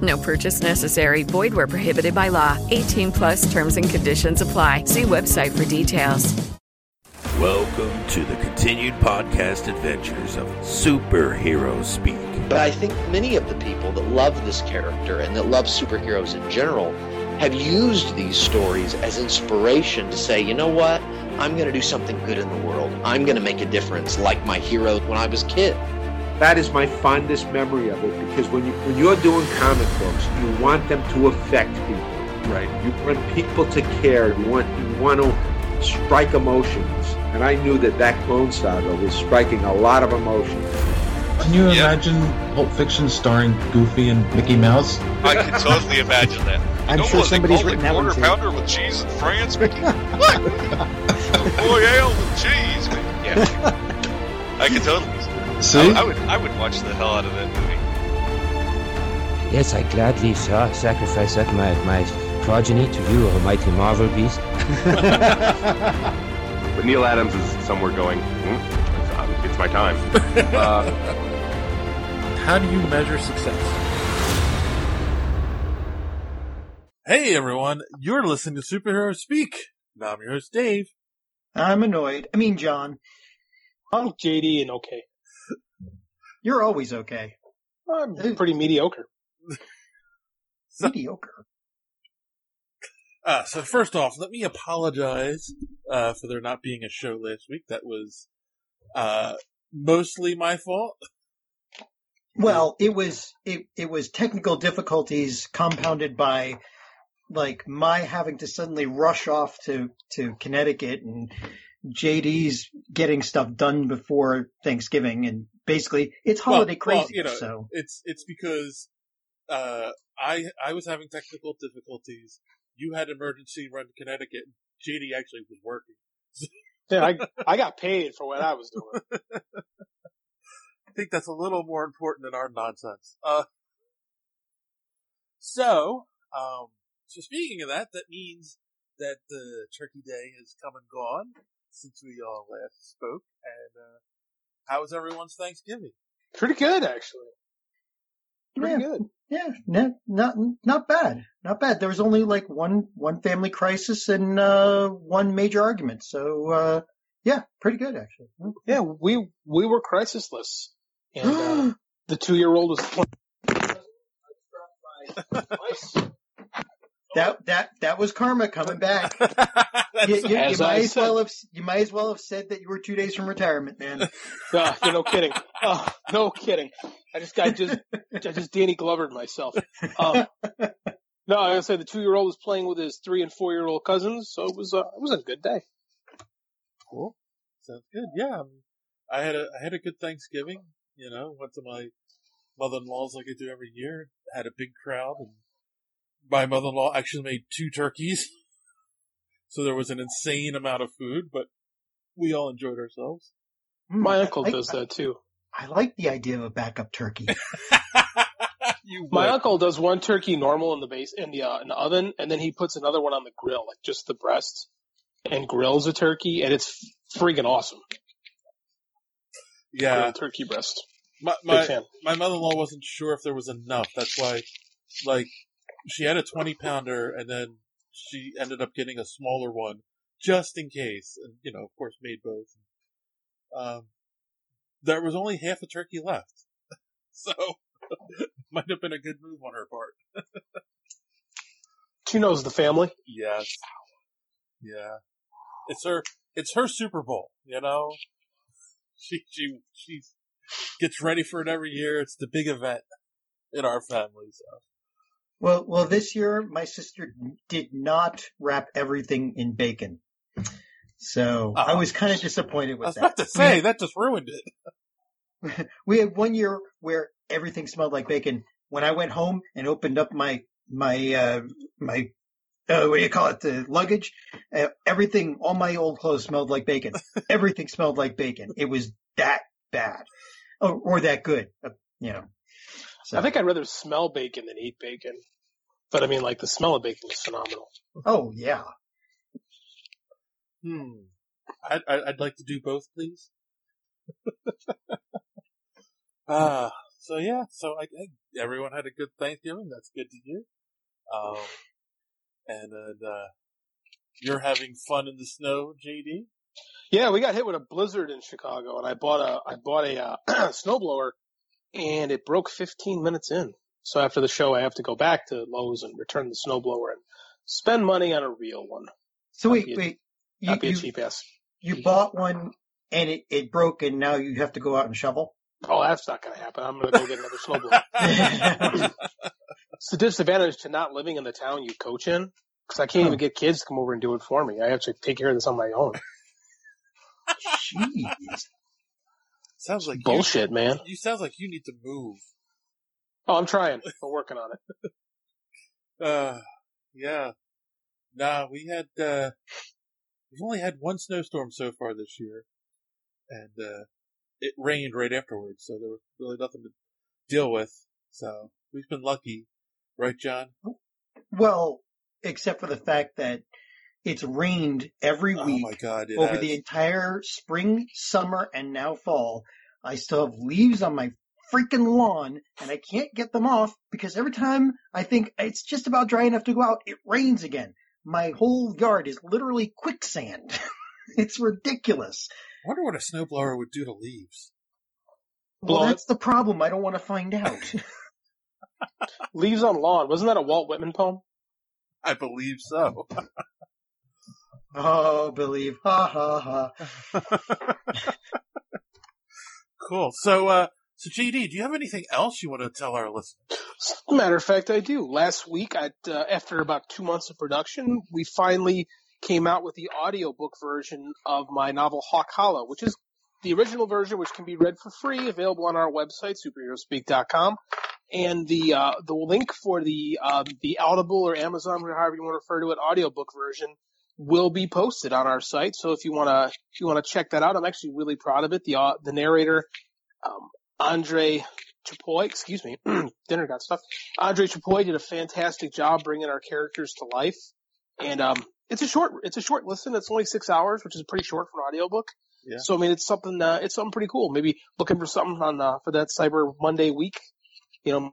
No purchase necessary. Void where prohibited by law. 18 plus terms and conditions apply. See website for details. Welcome to the continued podcast adventures of Superhero Speak. But I think many of the people that love this character and that love superheroes in general have used these stories as inspiration to say, you know what? I'm going to do something good in the world. I'm going to make a difference like my hero when I was a kid. That is my fondest memory of it, because when you're doing comic books, you want them to affect people, right? You want people to care. You want to strike emotions. And I knew that Clone Saga was striking a lot of emotions. Can you imagine Pulp Fiction starring Goofy and Mickey Mouse? I can totally imagine that. I'm sure somebody's written that one too. Quarter pounder with cheese and France, Mickey. What? Royale with cheese, Mickey. Yeah, I can totally see. I would watch the hell out of that movie. Yes, I gladly sacrifice at my progeny to you, almighty Marvel beast. But Neil Adams is somewhere going, it's my time. How do you measure success? Hey everyone, you're listening to Superhero Speak. I'm your host, Dave. I'm annoyed. I mean, John. I'm JD and okay. You're always okay. I'm pretty mediocre. Mediocre? So first off, let me apologize for there not being a show last week. That was mostly my fault. Well, it was technical difficulties compounded by my having to suddenly rush off to Connecticut and JD's getting stuff done before Thanksgiving, and basically it's holiday crazy. You know, so it's because I was having technical difficulties. You had emergency run to Connecticut. JD actually was working. Yeah, I got paid for what I was doing. I think that's a little more important than our nonsense. So speaking of that means that the Turkey Day has come and gone since we all last spoke. And how was everyone's Thanksgiving? Pretty good, actually. Pretty good. Yeah, not bad. Not bad. There was only one family crisis and one major argument. So yeah, pretty good actually. Yeah, we were crisisless, and the 2-year-old was. That was karma coming back. You might as well have said that you were 2 days from retirement, man. No kidding. No kidding. I just Danny Glovered myself. No, I was going to say the 2-year-old was playing with his 3 and 4-year-old cousins, so it was a good day. Cool. Sounds good. Yeah, I had a good Thanksgiving. You know, went to my mother-in-law's like I do every year. Had a big crowd. And my mother-in-law actually made 2 turkeys, so there was an insane amount of food, but we all enjoyed ourselves. My uncle does that, too. I like the idea of a backup turkey. My uncle does one turkey normal in the base in the oven, and then he puts another one on the grill, like just the breast, and grills a turkey, and it's freaking awesome. Yeah. Grilled turkey breast. My mother-in-law wasn't sure if there was enough. That's why, she had a 20-pounder, and then she ended up getting a smaller one just in case. And, you know, of course, made both. There was only half a turkey left. So, might have been a good move on her part. She knows the family. Yes. Yeah. It's her Super Bowl, you know? She gets ready for it every year. It's the big event in our family, so. Well, this year my sister did not wrap everything in bacon. So I was kind of disappointed with that. I was about to say, that just ruined it. We had one year where everything smelled like bacon. When I went home and opened up my what do you call it, the luggage, everything, all my old clothes smelled like bacon. Everything smelled like bacon. It was that bad or that good, you know. So. I think I'd rather smell bacon than eat bacon. But, I mean, like, the smell of bacon is phenomenal. Oh, yeah. I'd like to do both, please. So everyone had a good Thanksgiving. That's good to hear. And you're having fun in the snow, JD? Yeah, we got hit with a blizzard in Chicago, and I bought a snowblower, and it broke 15 minutes in. So after the show, I have to go back to Lowe's and return the snowblower and spend money on a real one. So wait. That'd be a cheap ass. You bought one and it broke, and now you have to go out and shovel? Oh, that's not going to happen. I'm going to go get another snowblower. It's the disadvantage to not living in the town you coach in, because I can't even get kids to come over and do it for me. I have to take care of this on my own. Jeez. Sounds like bullshit, man. You sounds like you need to move. Oh, I'm trying. I'm working on it. Yeah. Nah, we had... We've only had one snowstorm so far this year, and it rained right afterwards, so there was really nothing to deal with. So we've been lucky, right, John? Well, except for the fact that it's rained every week over the entire spring, summer, and now fall. I still have leaves on my freaking lawn, and I can't get them off because every time I think it's just about dry enough to go out, it rains again. My whole yard is literally quicksand. It's ridiculous. I wonder what a snowblower would do to leaves. Well, that's the problem. I don't want to find out. Leaves on Lawn. Wasn't that a Walt Whitman poem? I believe so. Oh, believe. Ha, ha, ha. Cool. So GD, do you have anything else you want to tell our listeners? Matter of fact, I do. Last week, after about 2 months of production, we finally came out with the audiobook version of my novel Hawk Hollow, which is the original version, which can be read for free, available on our website, SuperHeroSpeak.com. And the link for the Audible or Amazon, or however you want to refer to it, audiobook version will be posted on our site. So if you want to check that out, I'm actually really proud of it. The narrator, Andre Chapoy, dinner got stuffed. Andre Chapoy did a fantastic job bringing our characters to life, and it's a short listen. It's only 6 hours, which is pretty short for an audiobook. Yeah. So I mean, it's something pretty cool. Maybe looking for something on for that Cyber Monday week, you know,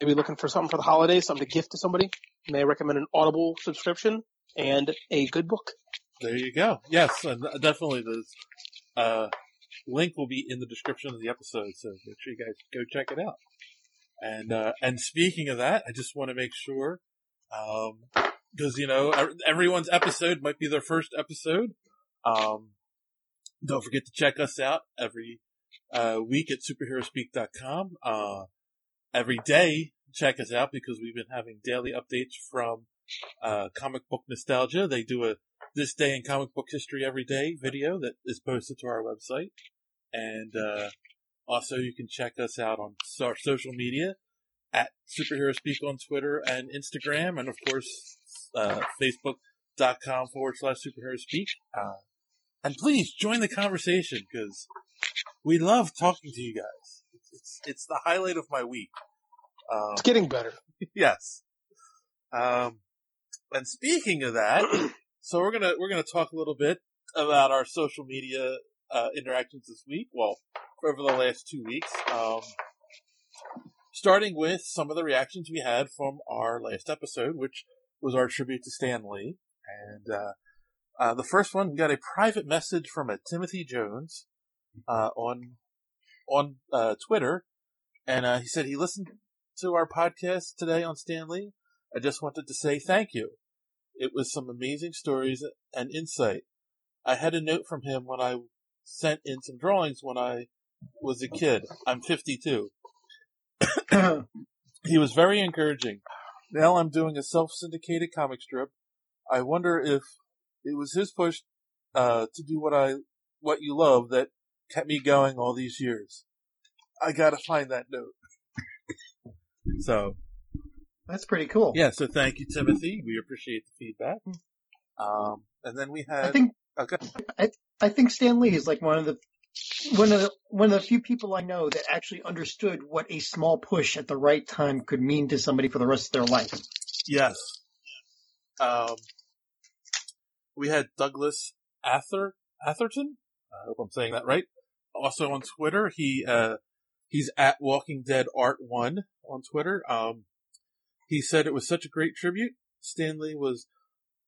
maybe looking for something for the holidays, something to gift to somebody. May I recommend an Audible subscription and a good book? There you go. Yes, definitely this. Link will be in the description of the episode, so make sure you guys go check it out. And speaking of that, I just want to make sure, because, you know, everyone's episode might be their first episode. Don't forget to check us out every week at superherospeak.com. Every day, check us out, because we've been having daily updates from Comic Book Nostalgia. They do a This Day in Comic Book History every day video that is posted to our website. And also you can check us out on our social media at Superhero Speak on Twitter and Instagram, and of course Facebook.com/Superhero Speak. And please join the conversation, because we love talking to you guys. It's the highlight of my week. It's getting better. Yes. And speaking of that, so we're gonna talk a little bit about our social media interactions this week. Well, over the last 2 weeks, starting with some of the reactions we had from our last episode, which was our tribute to Stan Lee. And the first one, we got a private message from a Timothy Jones on Twitter, and he said he listened to our podcast today on Stan Lee. I just wanted to say thank you. It was some amazing stories and insight. I had a note from him when I sent in some drawings when I was a kid. I'm 52. He was very encouraging. Now I'm doing a self-syndicated comic strip. I wonder if it was his push to do what you love that kept me going all these years. I gotta find that note. So that's pretty cool. Yeah, so thank you, Timothy. We appreciate the feedback. And then we had I think Stan Lee is like one of the few people I know that actually understood what a small push at the right time could mean to somebody for the rest of their life. Yes. We had Douglas Atherton. I hope I'm saying that right. Also on Twitter, he's at Walking Dead Art 1 on Twitter. He said it was such a great tribute. Stan Lee was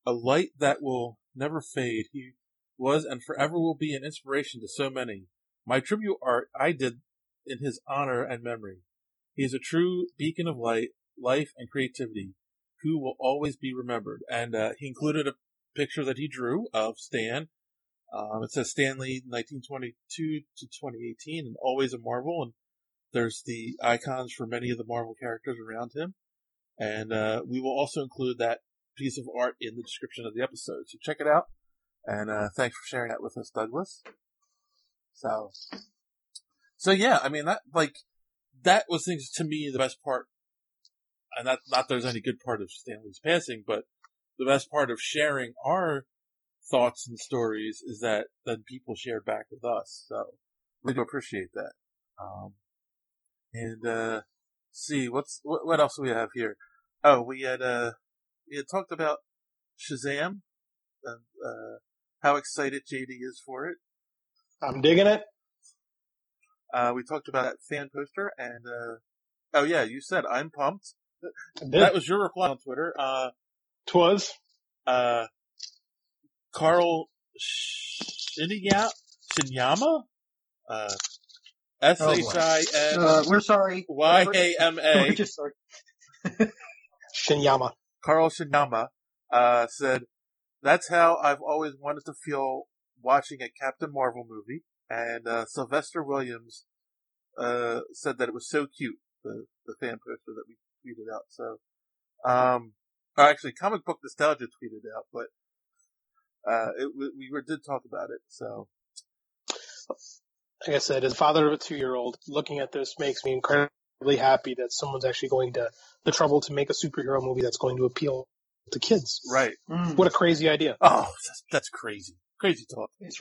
a light that will never fade. He was and forever will be an inspiration to so many. My tribute art I did in his honor and memory. He is a true beacon of light, life, and creativity, who will always be remembered. And he included a picture that he drew of Stan. It says Stan Lee, 1922 to 2018, and always a Marvel. And there's the icons for many of the Marvel characters around him. And we will also include that piece of art in the description of the episode. So check it out. And thanks for sharing that with us, Douglas. So yeah, I mean, that was, to me, the best part. And not there's any good part of Stan Lee's passing, but the best part of sharing our thoughts and stories is that then people share back with us. So we do appreciate that. See, what else do we have here? Oh, we had talked about Shazam and how excited JD is for it. I'm digging it. We talked about that fan poster and oh yeah, you said I'm pumped. That was your reply on Twitter. Twas. Carl Shinyama? S-H-I-N... We're sorry. Y-A-M-A. Just sorry. Shinyama. Carl Shinyama said, that's how I've always wanted to feel watching a Captain Marvel movie. And Sylvester Williams said that it was so cute, the fan poster that we tweeted out. So, actually, Comic Book Nostalgia tweeted out, but we did talk about it. So, like I said, as a father of a 2-year-old, looking at this makes me incredibly happy that someone's actually going to the trouble to make a superhero movie that's going to appeal to kids. Right? Mm. What a crazy idea! Oh, that's crazy, crazy talk. It's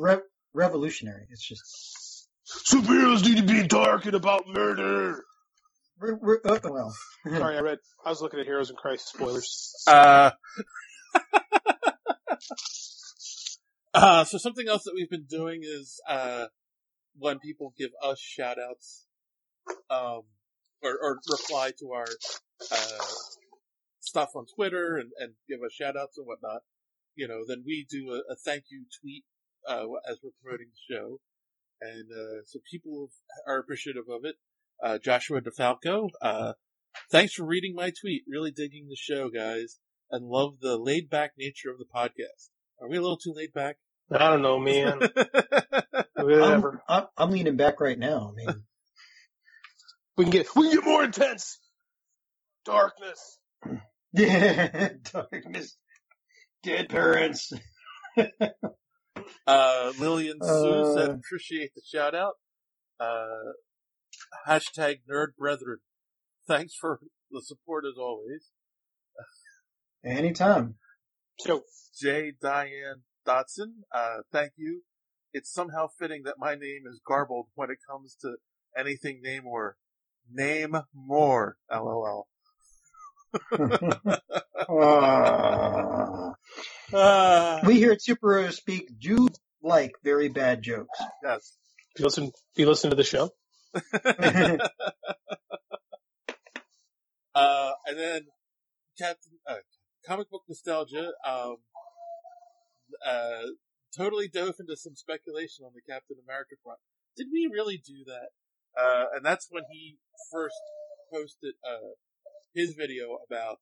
revolutionary. It's just superheroes need to be dark and about murder. Well, sorry, I was looking at Heroes in Christ spoilers. So something else that we've been doing is when people give us shout outs or reply to our stuff on Twitter and give us shout outs and whatnot, then we do a thank you tweet as we're promoting the show. And so people are appreciative of it. Joshua DeFalco, thanks for reading my tweet. Really digging the show, guys, and love the laid back nature of the podcast. Are we a little too laid back? I don't know, man. Whatever. I'm leaning back right now. I mean, we can get more intense. Darkness. Yeah, darkness. Dead parents. Lillian Sue said, appreciate the shout out. Hashtag nerd brethren. Thanks for the support as always. Anytime. So J. Diane Dotson, thank you. It's somehow fitting that my name is garbled when it comes to anything Namor. Name more. LOL. We here at Superhero Speak do like very bad jokes. Yes. You listen to the show? And then Captain Comic Book Nostalgia totally dove into some speculation on the Captain America front. Did we really do that? And that's when he first posted his video about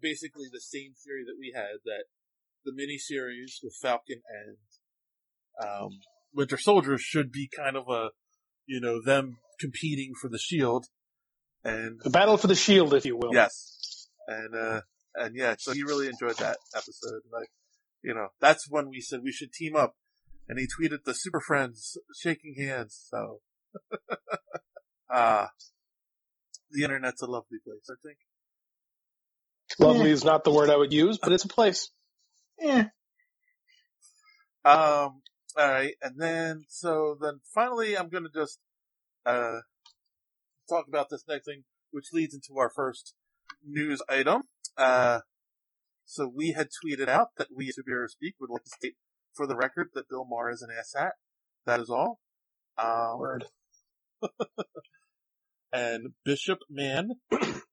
basically the same theory that we had, that the miniseries with Falcon and Winter Soldier should be kind of a, you know, them competing for the shield. And the battle for the shield, if you will. Yes. And yeah, so he really enjoyed that episode. Like, you know, that's when we said we should team up. And he tweeted the Super Friends shaking hands. So, the internet's a lovely place, I think. Lovely is not the word I would use, but it's a place. Yeah. All right, and then finally, I'm going to just talk about this next thing, which leads into our first news item. So we had tweeted out that we at Superhero Speak would like to state for the record that Bill Maher is an asshat. That is all. Word. And Bishop Man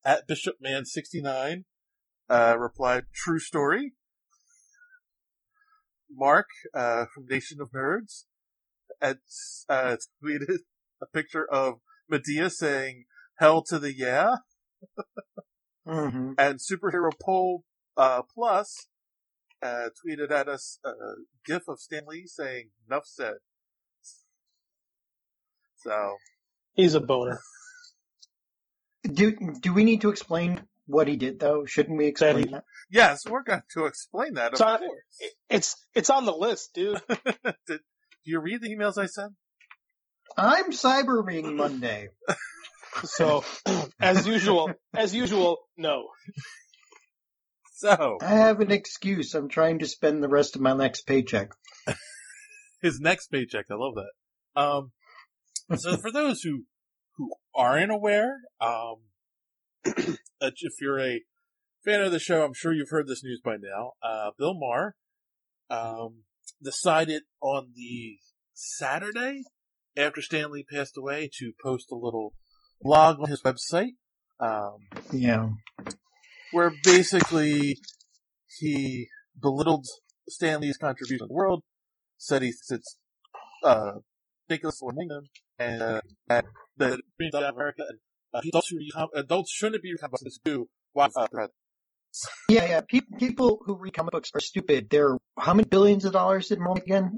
at Bishop Man 69 replied, "True story." Mark, from Nation of Nerds, tweeted a picture of Medea saying, "Hell to the yeah." Mm-hmm. And Superhero Poll Plus tweeted at us a gif of Stan Lee saying, "Nuff said." So. He's a boner. Do we need to explain what he did, though? Shouldn't we explain that? Yes, we're going to explain that, of course. It's on the list, dude. Do you read the emails I sent? I'm cyber-reading Monday. So, as usual, no. So. I have an excuse. I'm trying to spend the rest of my next paycheck. His next paycheck. I love that. So for those who aren't aware, if you're a fan of the show, I'm sure you've heard this news by now. Bill Maher decided on the Saturday after Stan Lee passed away to post a little blog on his website. Where basically he belittled Stan Lee's contribution to the world, said he sits ridiculous for them, and that brings out America. And adults shouldn't be reading comic books too. Yeah. People who read comic books are stupid. They're how many billions of dollars did Marvel make again?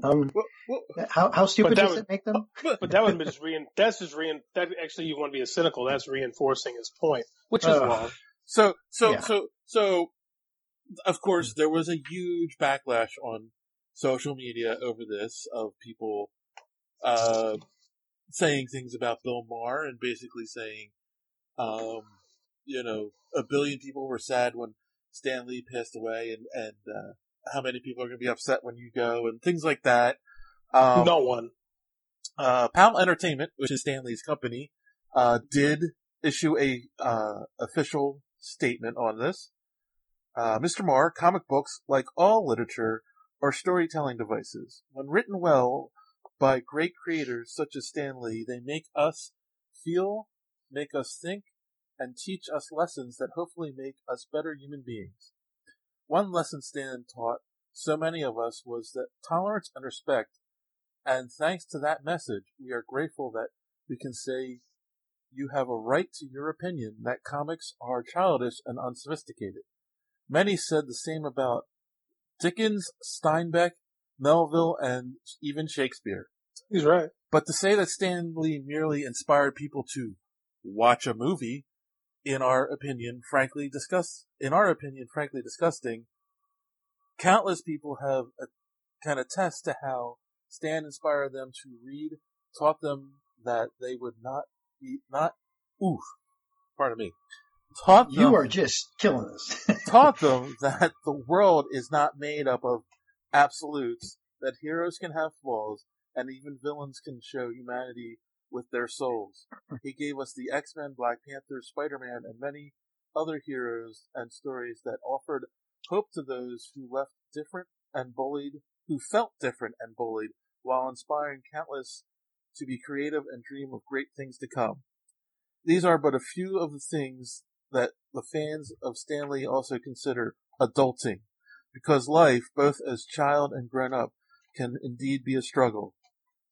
How stupid does it make them? But that would just you want to be cynical. That's reinforcing his point, which is wrong. So of course there was a huge backlash on social media over this of people saying things about Bill Maher and basically saying, a billion people were sad when Stan Lee passed away and how many people are going to be upset when you go and things like that. No one. Powell Entertainment, which is Stan Lee's company, did issue a, official statement on this. Mr. Maher, comic books, like all literature, are storytelling devices. When written well, by great creators such as Stan Lee, they make us feel, make us think, and teach us lessons that hopefully make us better human beings. One lesson Stan taught so many of us was that tolerance and respect, and thanks to that message, we are grateful that we can say, you have a right to your opinion that comics are childish and unsophisticated. Many said the same about Dickens, Steinbeck, Melville, and even Shakespeare. He's right. But to say that Stan Lee merely inspired people to watch a movie, in our opinion, frankly disgusting. Countless people can attest to how Stan inspired them to read, taught them that they would taught them that the world is not made up of absolutes, that heroes can have flaws, and even villains can show humanity with their souls. He gave us the X-Men, Black Panther, Spider-Man, and many other heroes and stories that offered hope to those who felt different and bullied, while inspiring countless to be creative and dream of great things to come. These are but a few of the things that the fans of Stan Lee also consider adulting. Because life, both as child and grown up, can indeed be a struggle.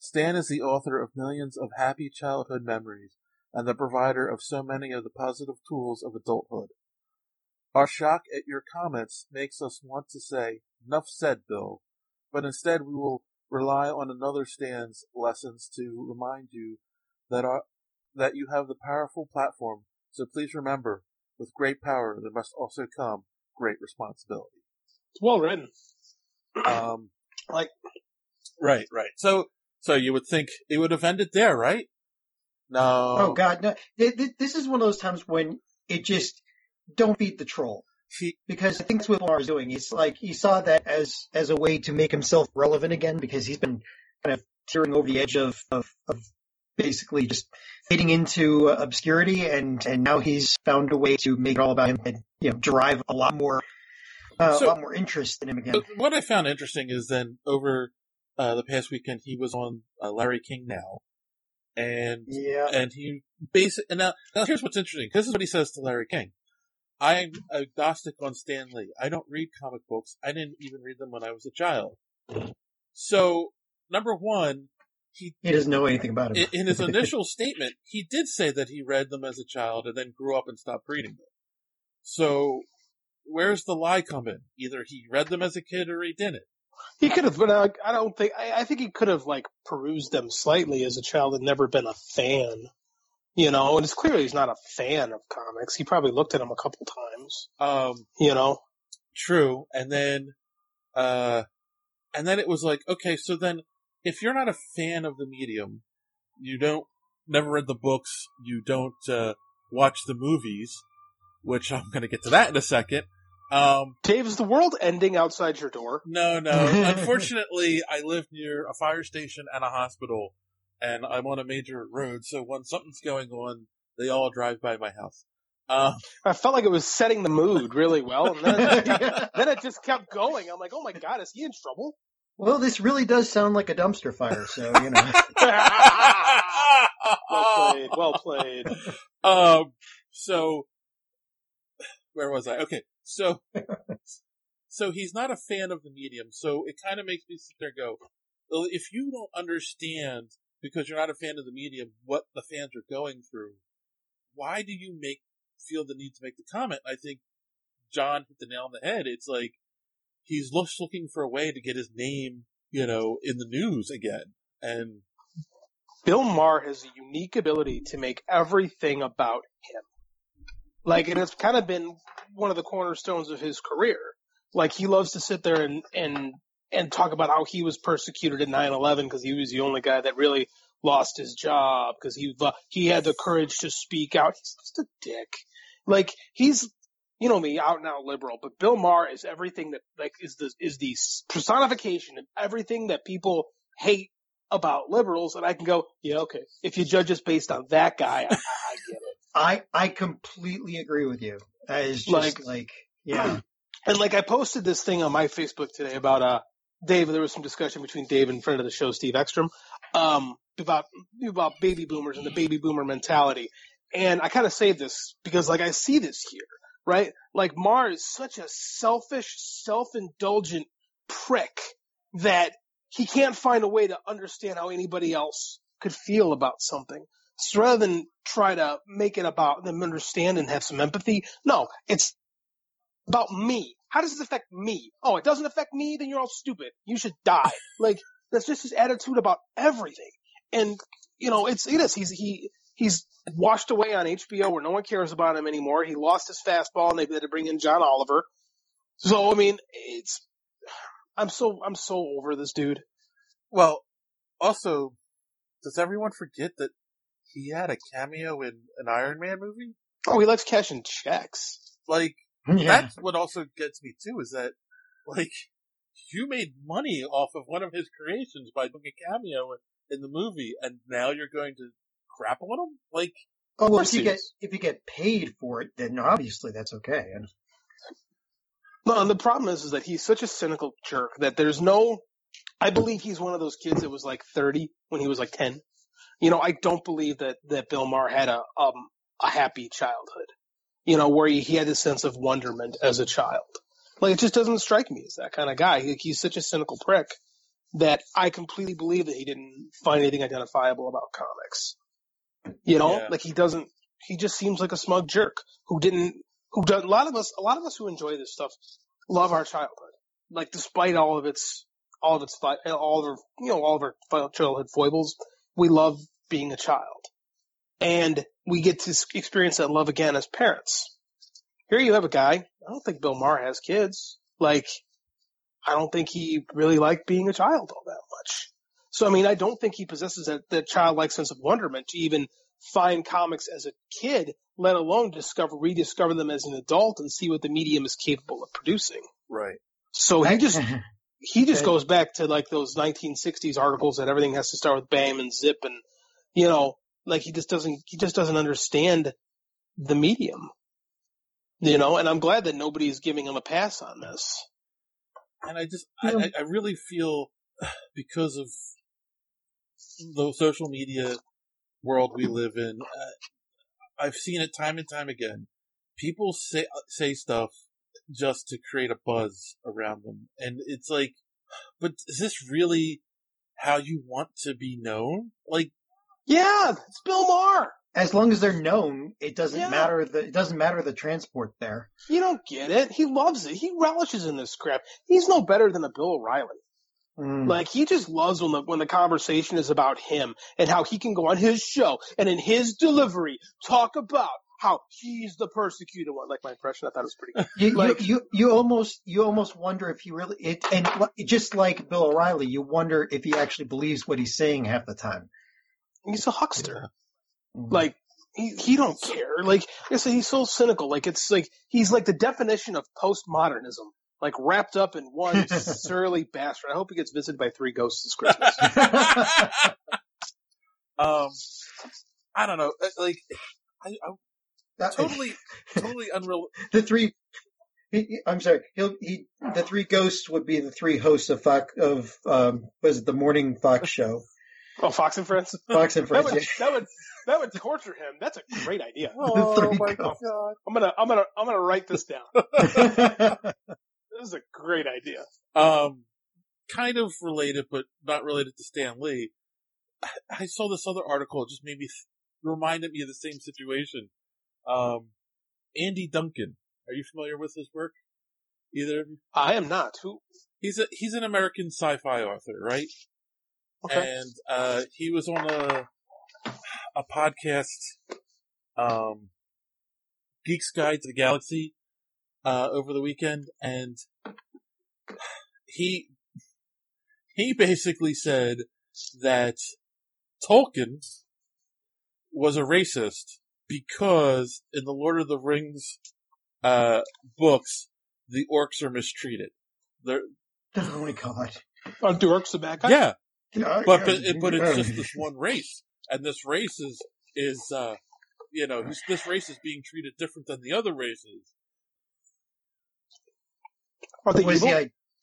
Stan is the author of millions of happy childhood memories and the provider of so many of the positive tools of adulthood. Our shock at your comments makes us want to say, "Nuff said, Bill," but instead we will rely on another Stan's lessons to remind you that you have the powerful platform, so please remember, with great power, there must also come great responsibility. It's well written. Right. So you would think it would have ended there, right? No. Oh, God, no. This is one of those times when it just, don't beat the troll. Because I think that's what Lamar is doing. It's like he saw that as a way to make himself relevant again, because he's been kind of teetering over the edge of basically just fading into obscurity, and now he's found a way to make it all about him and, you know, derive a lot more interest in him again. What I found interesting is then over the past weekend he was on Larry King Now, and he basically now here's what's interesting. This is what he says to Larry King. I'm agnostic on Stan Lee. I don't read comic books. I didn't even read them when I was a child. So, number one, he doesn't know anything about him. In his initial statement, he did say that he read them as a child and then grew up and stopped reading them. So, where's the lie come in? Either he read them as a kid or he didn't. He could have, but I think he could have perused them slightly as a child and never been a fan. You know, and it's clear he's not a fan of comics. He probably looked at them a couple times. True. And then it was like, okay, so then if you're not a fan of the medium, you never read the books, you don't watch the movies, which I'm going to get to that in a second. Dave, is the world ending outside your door? No. Unfortunately, I live near a fire station and a hospital. And I'm on a major road, so when something's going on, they all drive by my house. I felt like it was setting the mood really well, and then it just kept going. I'm like, oh my God, is he in trouble? Well, this really does sound like a dumpster fire, so, you know. Well played. So, where was I? Okay, so he's not a fan of the medium, so it kind of makes me sit there and go, well, if you don't understand, because you're not a fan of the medium, what the fans are going through, why do you feel the need to make the comment? I think John hit the nail on the head. It's like, he's looking for a way to get his name, you know, in the news again. And Bill Maher has a unique ability to make everything about him. And it's kind of been one of the cornerstones of his career. He loves to sit there and talk about how he was persecuted in 9/11 because he was the only guy that really lost his job because he had the courage to speak out. He's just a dick. He's, you know me, out and out liberal, but Bill Maher is everything that is the personification of everything that people hate about liberals. And I can go, yeah, okay, if you judge us based on that guy, I get it. I completely agree with you. That is just yeah. And I posted this thing on my Facebook today about Dave, there was some discussion between Dave and friend of the show, Steve Ekstrom, about baby boomers and the baby boomer mentality. And I kind of say this because, I see this here, right? Maher is such a selfish, self-indulgent prick that he can't find a way to understand how anybody else could feel about something. So rather than try to make it about them understand and have some empathy, no, it's about me. How does this affect me? Oh, it doesn't affect me? Then you're all stupid. You should die. That's just his attitude about everything. And, you know, it is. He's washed away on HBO where no one cares about him anymore. He lost his fastball and they had to bring in John Oliver. So, I mean, I'm so over this dude. Well, also, does everyone forget that he had a cameo in an Iron Man movie? Oh, he likes cashing checks. Yeah. That's what also gets me too, is that, you made money off of one of his creations by doing a cameo in the movie, and now you're going to crap on him? Oh, well, if you get paid for it, then obviously that's okay. And the problem is that he's such a cynical jerk that I believe he's one of those kids that was 30 when he was 10. You know, I don't believe that Bill Maher had a happy childhood. You know, where he had this sense of wonderment as a child. It just doesn't strike me as that kind of guy. He's such a cynical prick that I completely believe that he didn't find anything identifiable about comics. You know, he just seems like a smug jerk who doesn't, a lot of us who enjoy this stuff love our childhood. Despite all of its all of her childhood foibles. We love being a child, and we get to experience that love again as parents. Here you have a guy. I don't think Bill Maher has kids. Like, I don't think he really liked being a child all that much. So, I mean, I don't think he possesses that childlike sense of wonderment to even find comics as a kid, let alone rediscover them as an adult and see what the medium is capable of producing. Right. So he just goes back to like those 1960s articles that everything has to start with bam and zip, and like he just doesn't understand the medium. And I'm glad that nobody is giving him a pass on this. And I really feel because of the social media world we live in, I've seen it time and time again. People say stuff just to create a buzz around them. And it's like, but is this really how you want to be known? Like, yeah, it's Bill Maher. As long as they're known, it doesn't matter. It doesn't matter the transport there. You don't get it. He loves it. He relishes in this crap. He's no better than a Bill O'Reilly. Mm. Like, he just loves when the conversation is about him and how he can go on his show and in his delivery talk about how he's the persecuted one. Like, my impression, I thought it was pretty good. you almost wonder if he really and just like Bill O'Reilly, you wonder if he actually believes what he's saying half the time. He's a huckster. Yeah. Mm-hmm. Like, he don't care. Like, I said, he's so cynical. Like, it's like he's like the definition of postmodernism, like wrapped up in one surly bastard. I hope he gets visited by three ghosts this Christmas. I don't know. Like, I totally unreal. The three. I'm sorry. The three ghosts would be the three hosts of the morning Fox show. Oh, Fox and Friends? Fox and Friends. That would torture him. That's a great idea. Oh my God! I'm gonna write this down. This is a great idea. Kind of related, but not related to Stan Lee. I saw this other article. It just made me reminded me of the same situation. Andy Duncan. Are you familiar with his work? Either of you? I am not. Who? He's an American sci-fi author, right? Okay. And he was on a podcast, Geek's Guide to the Galaxy, over the weekend, and he basically said that Tolkien was a racist because in the Lord of the Rings books, the orcs are mistreated. Oh my God! Aren't the orcs the bad guys? Yeah. But it's just this one race, and this race this race is being treated different than the other races. Was he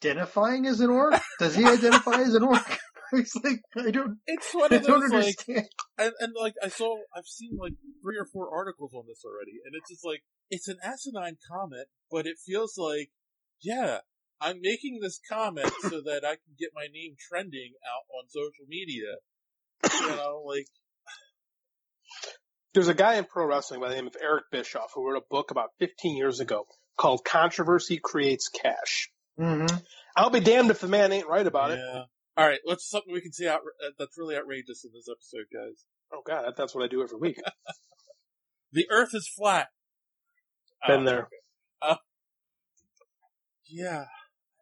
identifying as an orc? Does he identify as an orc? It's like I don't understand. And I've seen like 3 or 4 articles on this already, and it's just like it's an asinine comment, but it feels like I'm making this comment so that I can get my name trending out on social media. There's a guy in pro wrestling by the name of Eric Bischoff who wrote a book about 15 years ago called Controversy Creates Cash. Mm-hmm. I'll be damned if the man ain't right about it. All right, what's something we can see that's really outrageous in this episode, guys? Oh, God, that's what I do every week. The earth is flat. Been there. Yeah.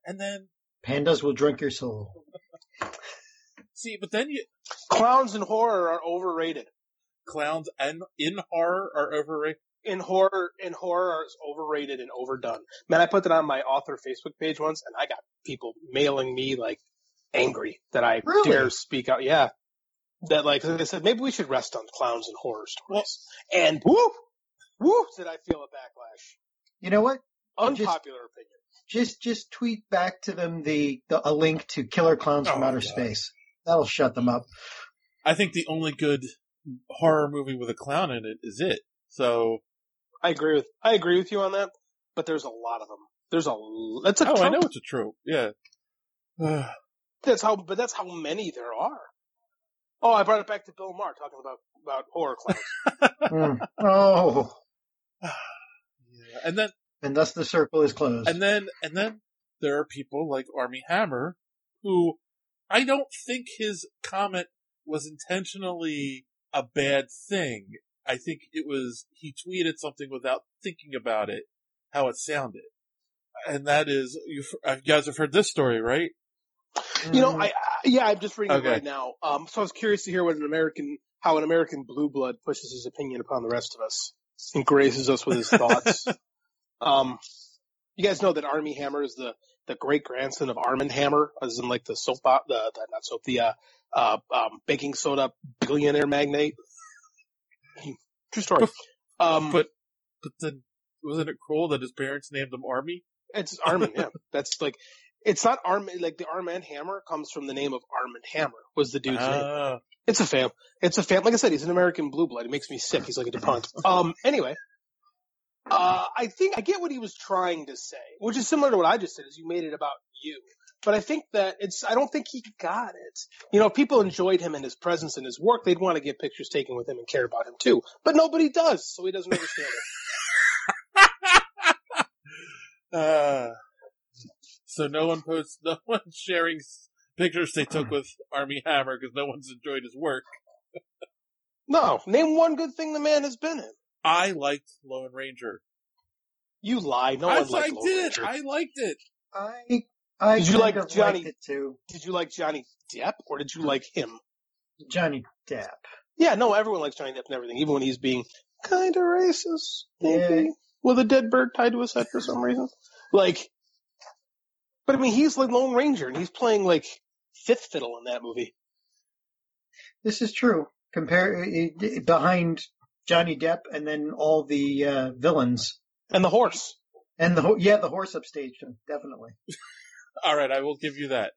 And then pandas will drink your soul. See, but then clowns in horror are overrated. Clowns and in horror are overrated. In horror is overrated and overdone. Man, I put that on my author Facebook page once, and I got people mailing me like angry that I dare speak out. Yeah, that like they said maybe we should rest on clowns and horror stories. Well, and whoop, did I feel a backlash? You know what? Unpopular opinion. Just tweet back to them a link to Killer Clowns from Outer Space. That'll shut them up. I think the only good horror movie with a clown in it is it. So I agree with you on that. But there's a lot of them. That's a trope. I know it's a trope. Yeah. That's how many there are. Oh, I brought it back to Bill Maher talking about horror clowns. Yeah. And thus the circle is closed. And then there are people like Armie Hammer who I don't think his comment was intentionally a bad thing. I think it was, he tweeted something without thinking about it, how it sounded. And that is, you guys have heard this story, right? You know, I'm just reading it right now. So I was curious to hear how an American blue blood pushes his opinion upon the rest of us and graces us with his thoughts. You guys know that Armie Hammer is the great grandson of Armand Hammer, as in like the baking soda billionaire magnate. True story. But then wasn't it cruel that his parents named him Armie? It's Armin, yeah. That's like, it's not Armin, like the Armand Hammer comes from the name of Armand Hammer, was the dude's name. It's a fam. Like I said, he's an American blue blood. It makes me sick. He's like a DuPont. Anyway, I think I get what he was trying to say, which is similar to what I just said, is you made it about you. But I think that I don't think he got it. You know, if people enjoyed him and his presence and his work, they'd want to get pictures taken with him and care about him too. But nobody does, so he doesn't understand it. So no one's sharing pictures they took with Armie Hammer because no one's enjoyed his work. No. Name one good thing the man has been in. I liked Lone Ranger. You lie. No one liked Lone Ranger. I liked it. I did you like Johnny it too. Did you like Johnny Depp or did you like him? Johnny Depp. Yeah, no, everyone likes Johnny Depp and everything, even when he's being kind of racist, maybe, with a dead bird tied to his head for some reason. But I mean, he's like Lone Ranger and he's playing like fifth fiddle in that movie. This is true. Behind Johnny Depp and then all the villains and the horse and the horse upstaged him, definitely. All right, I will give you that.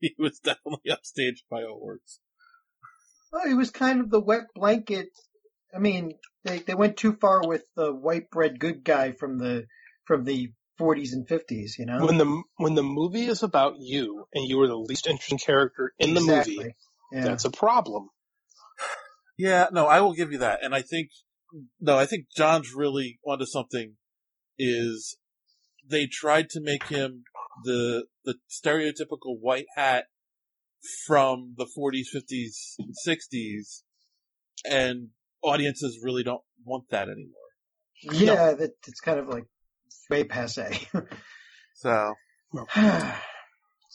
He was definitely upstaged by a horse. Well, he was kind of the wet blanket. I mean, they went too far with the white bread good guy from the 40s and 50s, you know? When the movie is about you and you are the least interesting character in the movie, that's a problem. Yeah, no, I will give you that. And I think John's really onto something is they tried to make him the stereotypical white hat from the 40s, 50s, and 60s, and audiences really don't want that anymore. Yeah, it's kind of like way passe. So. All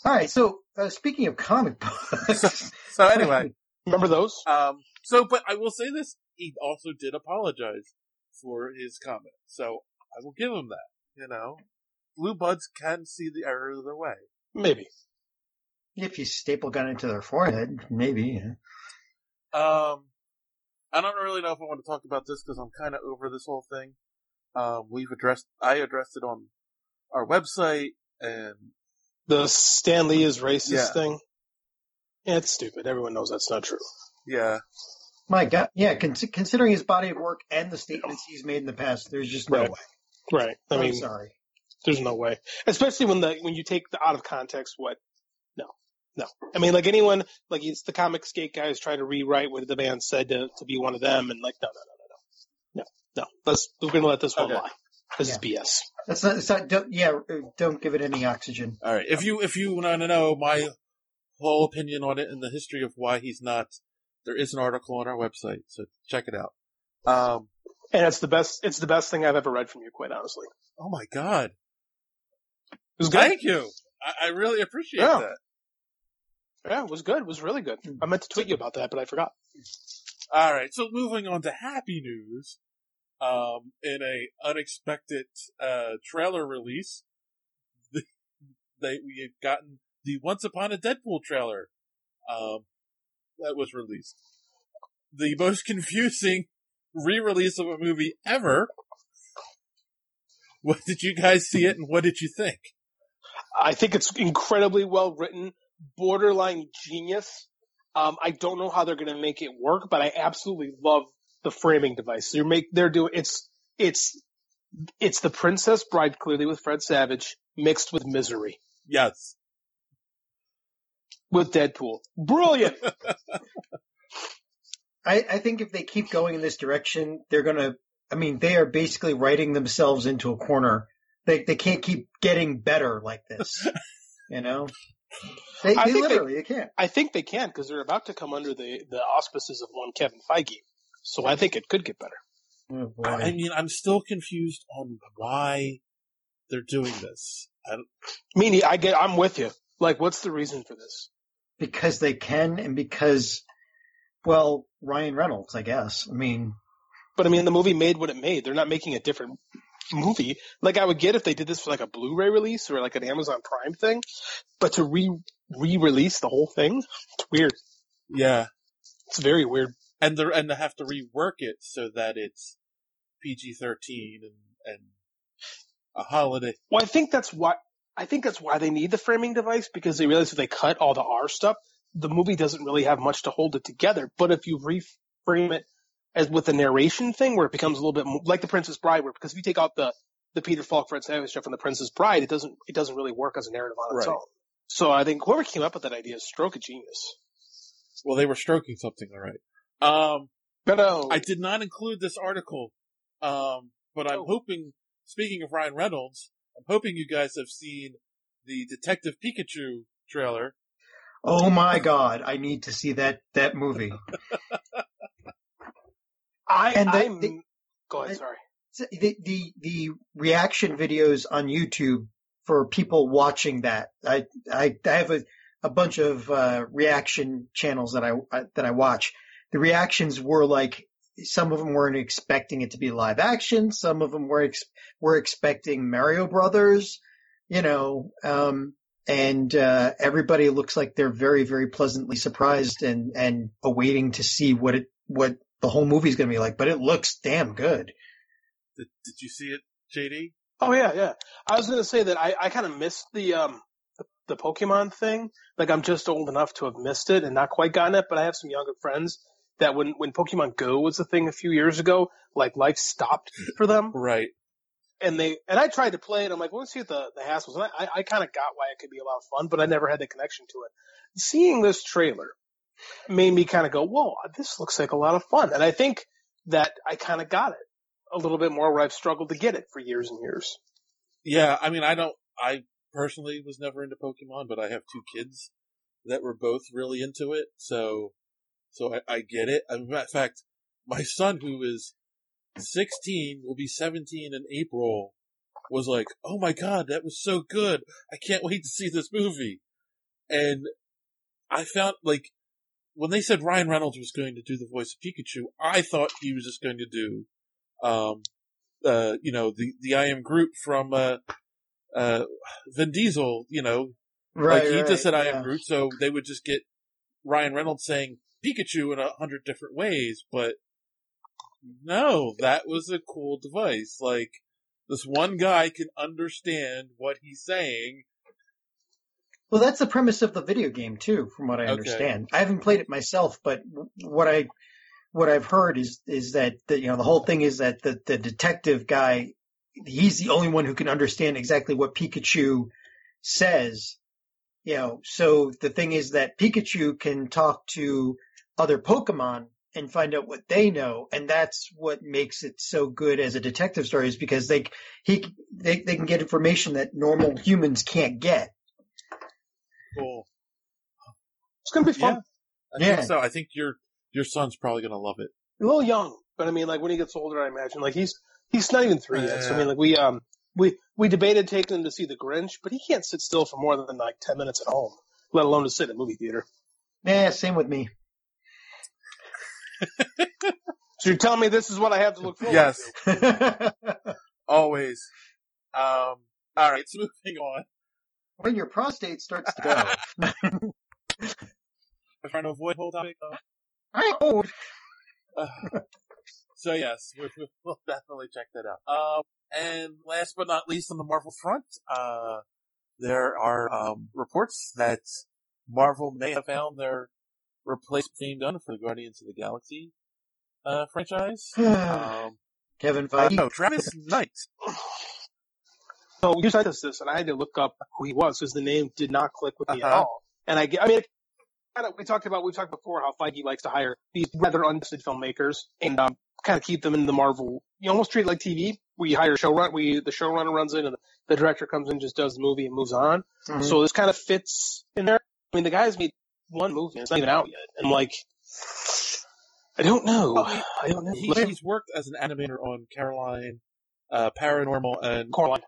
right, so speaking of comic books. So anyway. Remember those? But I will say this, he also did apologize for his comment. So I will give him that, you know. Blue buds can see the error of their way. Maybe. If you staple gun into their forehead, maybe. Yeah. I don't really know if I want to talk about this because I'm kind of over this whole thing. I addressed it on our website and the Stan Lee is racist thing. Yeah, it's stupid. Everyone knows that's not true. Yeah. My God. Yeah. Considering his body of work and the statements he's made in the past, there's just no way. Right. I'm sorry. There's no way, especially when you take the out of context. No. I mean, like anyone, like it's the comic skate guys try to rewrite what the man said to be one of them, and like no. We're gonna let this one lie. This is BS. Don't give it any oxygen. All right, if you want to know my whole opinion on it and the history of why he's not, there is an article on our website, so check it out. And it's the best thing I've ever read from you, quite honestly. Oh my God. It was good. Thank you. I really appreciate that. Yeah, it was good. It was really good. I meant to tweet you about that, but I forgot. All right. So moving on to happy news, in a unexpected trailer release, we had gotten the Once Upon a Deadpool trailer that was released. The most confusing re-release of a movie ever. What did you guys see it, and what did you think? I think it's incredibly well written, borderline genius. I don't know how they're going to make it work, but I absolutely love the framing device. It's the Princess Bride, clearly with Fred Savage, mixed with Misery. Yes, with Deadpool. Brilliant. I think if they keep going in this direction, they're going to. I mean, they are basically writing themselves into a corner. They can't keep getting better like this, you know? They literally can. I think they can because they're about to come under the auspices of one Kevin Feige. So I think it could get better. Oh, boy. I mean, I'm still confused on why they're doing this. I'm with you. Like, what's the reason for this? Because they can, and because, well, Ryan Reynolds, I guess. I mean, but I mean, the movie made what it made. They're not making a different movie. Like, I would get if they did this for like a Blu-ray release or like an Amazon Prime thing, but to re-release the whole thing, it's weird. Yeah, it's very weird. And they have to rework it so that it's PG-13 and a holiday. Well, I think that's why they need the framing device, because they realize if they cut all the R stuff, the movie doesn't really have much to hold it together. But if you reframe it as with the narration thing, where it becomes a little bit more, like the Princess Bride, where because if you take out the Peter Falk, Fred Savage stuff from the Princess Bride, it doesn't really work as a narrative on its own. So I think whoever came up with that idea is stroke of genius. Well, they were stroking something, all right. I did not include this article, but I'm hoping. Speaking of Ryan Reynolds, I'm hoping you guys have seen the Detective Pikachu trailer. Oh my God, I need to see that movie. Go ahead. Sorry. The reaction videos on YouTube for people watching that. I have a bunch of reaction channels that I watch. The reactions were like, some of them weren't expecting it to be live action. Some of them were expecting Mario Brothers, and everybody looks like they're very, very pleasantly surprised and awaiting to see what the whole movie's going to be like, but it looks damn good. Did you see it, JD? Oh yeah. Yeah. I was going to say that I kind of missed the Pokemon thing. Like, I'm just old enough to have missed it and not quite gotten it, but I have some younger friends that when Pokemon Go was a thing a few years ago, like, life stopped for them. Right. And I tried to play it. I'm like, well, let's see what the hassles. And I kind of got why it could be a lot of fun, but I never had the connection to it. Seeing this trailer made me kind of go, whoa, this looks like a lot of fun. And I think that I kind of got it a little bit more, where I've struggled to get it for years and years. Yeah, I mean, I personally was never into Pokemon, but I have two kids that were both really into it, so I get it. I mean, in fact, my son, who is 16, will be 17 in April, was like, oh my God, that was so good. I can't wait to see this movie. And I found, like, when they said Ryan Reynolds was going to do the voice of Pikachu, I thought he was just going to do, the I Am Groot from Vin Diesel, right, like he just said, I am Groot, so they would just get Ryan Reynolds saying Pikachu in 100 different ways, but no, that was a cool device. Like, this one guy can understand what he's saying. Well, that's the premise of the video game too, from what I understand. I haven't played it myself, but what I've heard is that the whole thing is that the detective guy, he's the only one who can understand exactly what Pikachu says. So the thing is that Pikachu can talk to other Pokemon and find out what they know, and that's what makes it so good as a detective story, is because they can get information that normal humans can't get. Cool. It's gonna be fun. Yeah. I think so. I think your son's probably gonna love it. A little young, but I mean, like, when he gets older, I imagine, like, he's not even 3 yet. So I mean, like, we debated taking him to see The Grinch, but he can't sit still for more than like 10 minutes at home, let alone to sit in a movie theater. Yeah, same with me. So you're telling me this is what I have to look forward to? Yes. Always. All right, so moving on. When your prostate starts to go. I'm trying to avoid the whole topic. So yes, we'll definitely check that out. And last but not least, on the Marvel front, there are reports that Marvel may have found their replacement James Gunn for the Guardians of the Galaxy franchise. Kevin Feige. No, Travis Knight. So you sent us this, and I had to look up who he was because the name did not click with me at all. And we've talked before how Feige likes to hire these rather untested filmmakers and kind of keep them in the Marvel. You almost treat it like TV, we hire the showrunner runs in and the director comes in, just does the movie and moves on. Mm-hmm. So this kind of fits in there. I mean, the guy's made one movie and it's not even out yet. And I'm like, I don't know. He's worked as an animator on Caroline, Paranormal, and Coraline.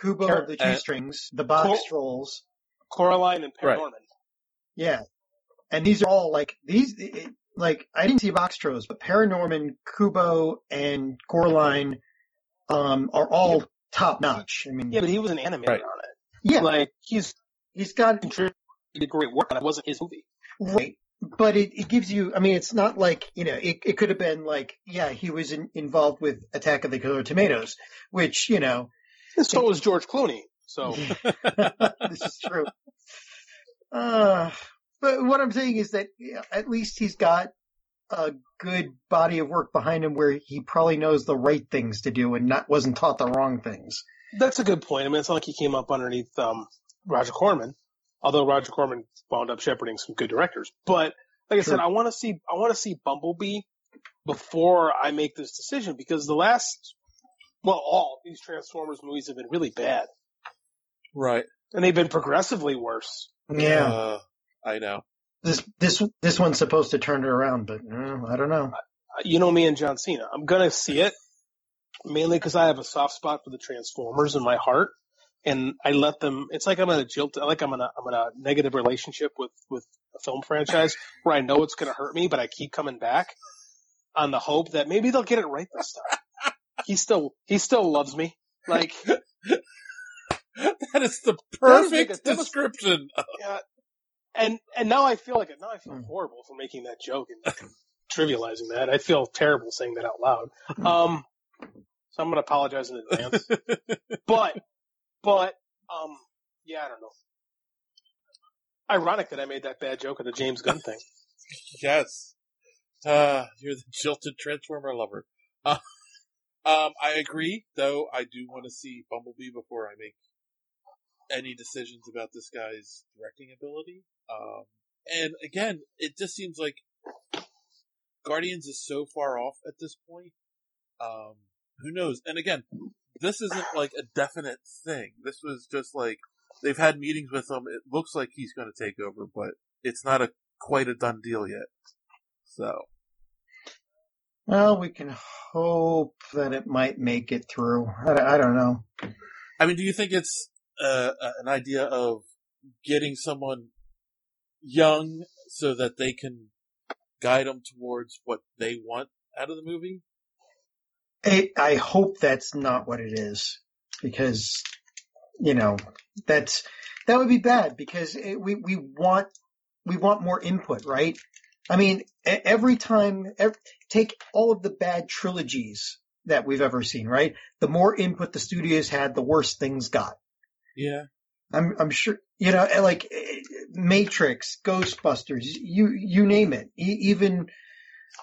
Kubo of the Two Strings, The Box Trolls, Coraline, and Paranorman. Right. Yeah, and these are all like I didn't see Box Trolls, but Paranorman, Kubo, and Coraline are all top notch. I mean, yeah, but he was an animator on it. Yeah, like he's got contributed great work, and it wasn't his movie, right? But it gives you, I mean, it's not like, you know, it could have been like, yeah, he was involved with Attack of the Killer Tomatoes, which, you know. So was George Clooney, so. This is true. But what I'm saying is that at least he's got a good body of work behind him where he probably knows the right things to do and wasn't taught the wrong things. That's a good point. I mean, it's not like he came up underneath Roger Corman. Although Roger Corman wound up shepherding some good directors, but like I said, I want to see Bumblebee before I make this decision because all these Transformers movies have been really bad, right? And they've been progressively worse. Yeah, I know. This one's supposed to turn it around, but I don't know. You know me and John Cena. I'm gonna see it mainly because I have a soft spot for the Transformers in my heart. And I let them. It's like I'm in a negative relationship with a film franchise where I know it's going to hurt me, but I keep coming back on the hope that maybe they'll get it right this time. He still loves me. Like that is the perfect description. And now I feel like it. Now I feel horrible for making that joke and trivializing that. I feel terrible saying that out loud. So I'm going to apologize in advance, But, yeah, I don't know. Ironic that I made that bad joke of the James Gunn thing. Yes. You're the jilted Transformer lover. I agree, though I do want to see Bumblebee before I make any decisions about this guy's directing ability. And again, it just seems like Guardians is so far off at this point. Who knows? And again, this isn't like a definite thing. This was just like they've had meetings with him. It looks like he's going to take over, but it's not quite a done deal yet. So, well, we can hope that it might make it through. I don't know. I mean, do you think it's an idea of getting someone young so that they can guide them towards what they want out of the movie? I hope that's not what it is, because, you know, that would be bad because we want more input, right? I mean, take all of the bad trilogies that we've ever seen, right? The more input the studios had, the worse things got. Yeah, I'm sure, you know, like Matrix, Ghostbusters, you name it, even.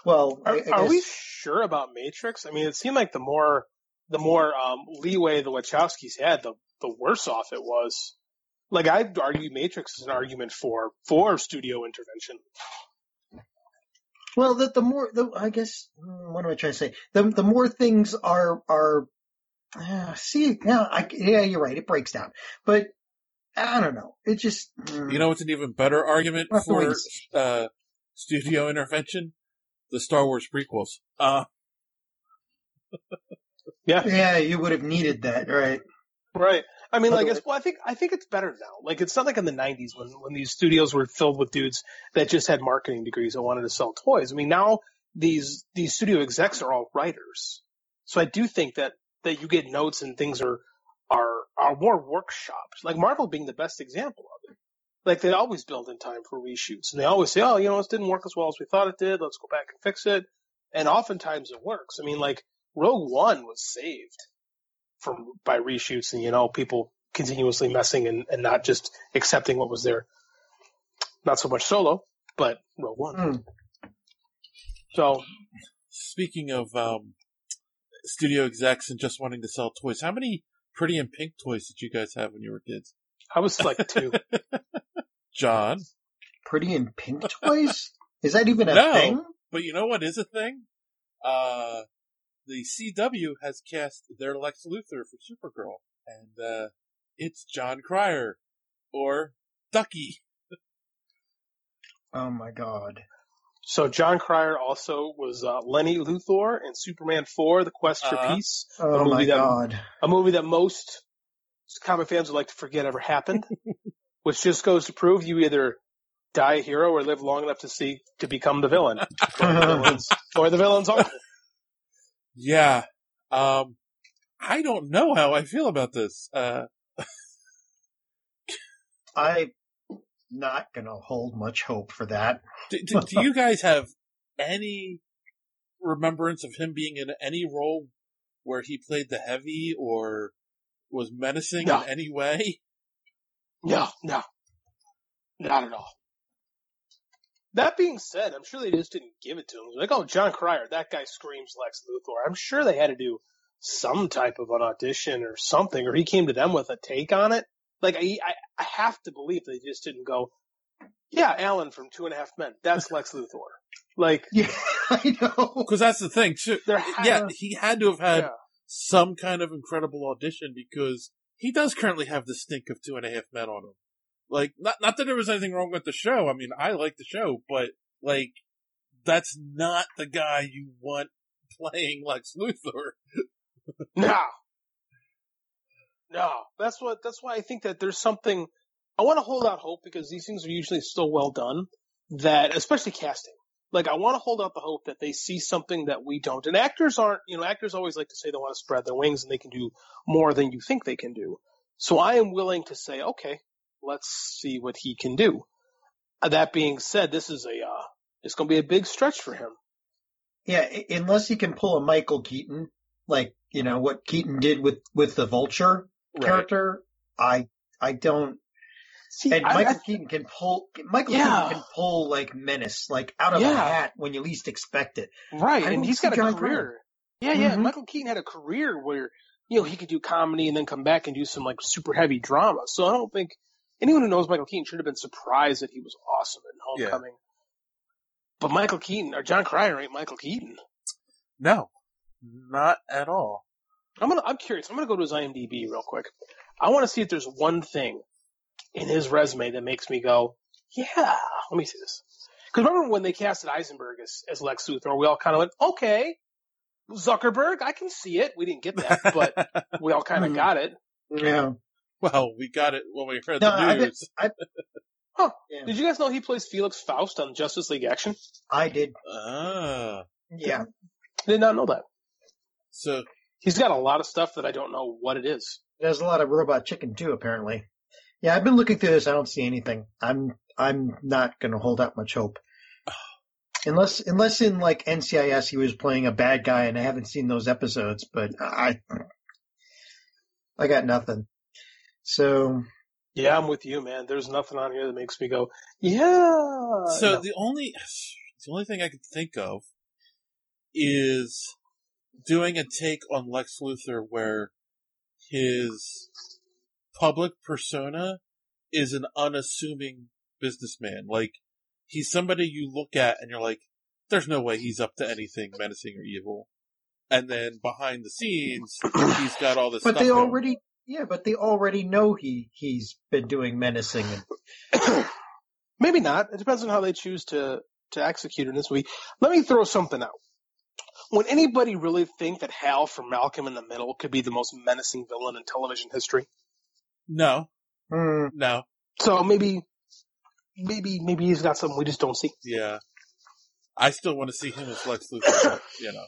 Well, are we sure about Matrix? I mean, it seemed like the more leeway the Wachowskis had, the worse off it was. Like, I'd argue Matrix is an argument for studio intervention. Well, what am I trying to say? The more things are see now. Yeah, you're right. It breaks down, but I don't know. It just you know, it's an even better argument for studio intervention. The Star Wars prequels. Yeah. Yeah, you would have needed that, right? Right. I mean, I think it's better now. Like, it's not like in the 90s when these studios were filled with dudes that just had marketing degrees and wanted to sell toys. I mean, now these studio execs are all writers. So I do think that you get notes and things are more workshopped. Like, Marvel being the best example of it. Like, they always build in time for reshoots, and they always say, oh, you know, this didn't work as well as we thought it did. Let's go back and fix it. And oftentimes it works. I mean, like, Rogue One was saved by reshoots and, you know, people continuously messing and not just accepting what was there. Not so much Solo, but Rogue One. So, speaking of studio execs and just wanting to sell toys, how many Pretty in Pink toys did you guys have when you were kids? I was like 2. John? Pretty in Pink toys? Is that even a thing? But you know what is a thing? the CW has cast their Lex Luthor for Supergirl, and it's John Cryer, or Ducky. Oh my god. So John Cryer also was Lenny Luthor in Superman 4, The Quest for Peace. Oh my god. A movie that most comic fans would like to forget ever happened, which just goes to prove you either die a hero or live long enough to become the villain. Or the villain's uncle. Yeah. I don't know how I feel about this. I'm not going to hold much hope for that. Do you guys have any remembrance of him being in any role where he played the heavy or was menacing in any way? No. Not at all. That being said, I'm sure they just didn't give it to him. Like, oh, John Cryer, that guy screams Lex Luthor. I'm sure they had to do some type of an audition or something, or he came to them with a take on it. Like, I have to believe they just didn't go, yeah, Alan from 2.5 Men, that's Lex Luthor. Like, yeah, I know. Because that's the thing, too. He had to have had some kind of incredible audition, because he does currently have the stink of 2.5 Men on him. Like, not that there was anything wrong with the show. I mean, I like the show, but, like, that's not the guy you want playing Lex Luthor. No. That's why I think that there's something, I want to hold out hope, because these things are usually still well done, that, especially casting. Like, I want to hold out the hope that they see something that we don't. And actors always like to say they want to spread their wings and they can do more than you think they can do. So I am willing to say, okay, let's see what he can do. That being said, this is it's going to be a big stretch for him. Yeah, unless he can pull a Michael Keaton, like, you know, what Keaton did with the Vulture character. I don't. See, and Michael Keaton can pull, like, menace, like, out of a hat when you least expect it. Right, and he's got a career. Yeah. Mm-hmm. Michael Keaton had a career where, you know, he could do comedy and then come back and do some, like, super heavy drama. So I don't think anyone who knows Michael Keaton should have been surprised that he was awesome in Homecoming. Yeah. But Michael Keaton, or John Cryer, ain't Michael Keaton. No, not at all. I'm curious. I'm going to go to his IMDb real quick. I want to see if there's one thing in his resume that makes me go, yeah, let me see this. Because remember when they casted Eisenberg as Lex Luthor, we all kind of went, okay, Zuckerberg, I can see it. We didn't get that, but we all kind of got it. Yeah. Well, we got it when we heard the news. Yeah. Did you guys know he plays Felix Faust on Justice League Action? I did. Yeah. Did not know that. So he's got a lot of stuff that I don't know what it is. There's a lot of Robot Chicken too, apparently. Yeah, I've been looking through this. I don't see anything. I'm not going to hold out much hope. Unless in, like, NCIS he was playing a bad guy, and I haven't seen those episodes, but I got nothing. So, yeah, I'm with you, man. There's nothing on here that makes me go, yeah. So the only thing I could think of is doing a take on Lex Luthor where his public persona is an unassuming businessman. Like, he's somebody you look at and you're like, there's no way he's up to anything menacing or evil. And then behind the snenes, he's got all this stuff. Yeah, but they already know he's been doing menacing. Maybe not. It depends on how they choose to execute in this movie. Let me throw something out. Would anybody really think that Hal from Malcolm in the Middle could be the most menacing villain in television history? No. No. So maybe he's got something we just don't see. Yeah. I still want to see him as Lex Luthor, you know.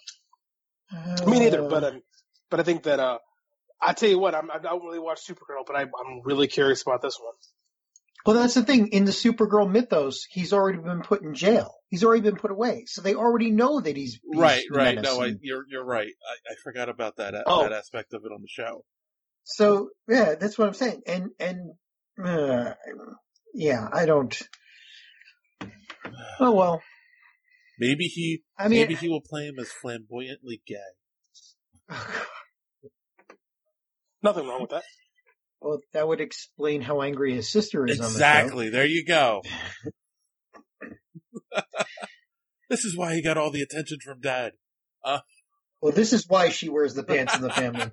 Me neither, but I think that I tell you what, I don't really watch Supergirl, but I'm really curious about this one. Well, that's the thing. In the Supergirl mythos, he's already been put in jail. He's already been put away, so they already know that he's right. Menacing. No, you're right. I forgot about that aspect of it on the show. So yeah, that's what I'm saying. And yeah, I don't. Oh well. Maybe he. I mean, maybe he will play him as flamboyantly gay. Oh, nothing wrong with that. Well, that would explain how angry his sister is on the show. Exactly. There you go. This is why he got all the attention from Dad. Well, this is why she wears the pants in the family.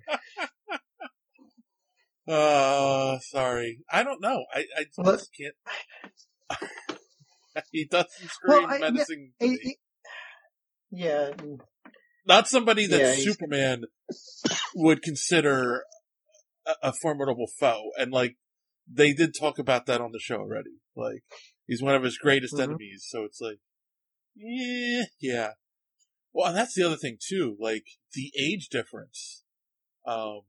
Sorry. I don't know. I just can't. He doesn't scream menacing to me. Yeah. Not somebody that Superman would consider a formidable foe. And, like, they did talk about that on the show already. Like, he's one of his greatest enemies. So it's like, yeah. Well, and that's the other thing, too. Like, the age difference. I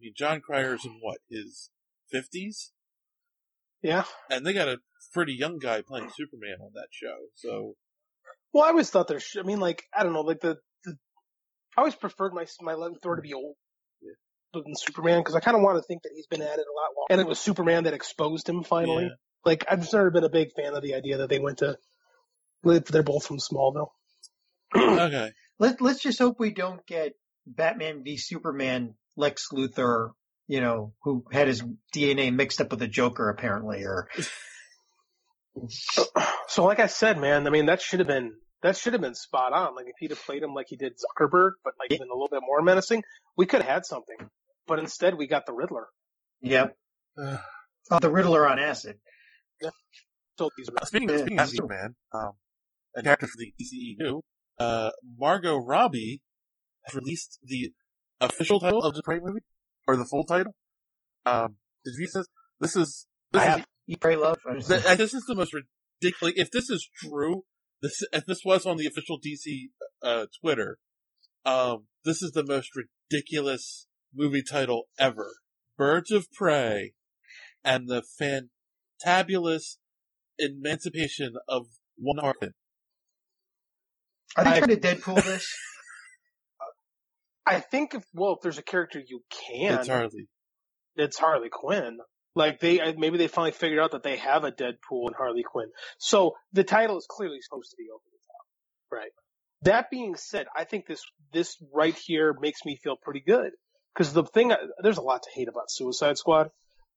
mean, John Cryer's in, what, his 50s? Yeah. And they got a pretty young guy playing Superman on that show, so... Well, I always thought I mean, like, I don't know, like, I always preferred my Thor to be old than Superman, because I kind of want to think that he's been at it a lot longer. And it was Superman that exposed him, finally. Yeah. Like, I've just never been a big fan of the idea that they went to... They're both from Smallville. Okay. Let's just hope we don't get Batman v Superman, Lex Luthor, you know, who had his DNA mixed up with the Joker, apparently, or... So, like I said, man, I mean, that should have been spot on. Like, if he'd have played him like he did Zuckerberg, but like even a little bit more menacing, we could have had something. But instead, we got the Riddler. Yep. The Riddler on acid. Yeah. So speaking of Superman, an actor for the DCEU, Margot Robbie has released the official title of the Prey movie, or the full title. Did you say this is? Eat, Pray, Love. This is the most ridiculous. If this is true, if this was on the official DC Twitter, this is the most ridiculous movie title ever. Birds of Prey and the fantabulous emancipation of one heart. Are they trying to Deadpool this? I think, if there's a character you can. It's Harley Quinn. Like, maybe they finally figured out that they have a Deadpool and Harley Quinn. So the title is clearly supposed to be over the top, right? That being said, I think this right here makes me feel pretty good, because there's a lot to hate about Suicide Squad,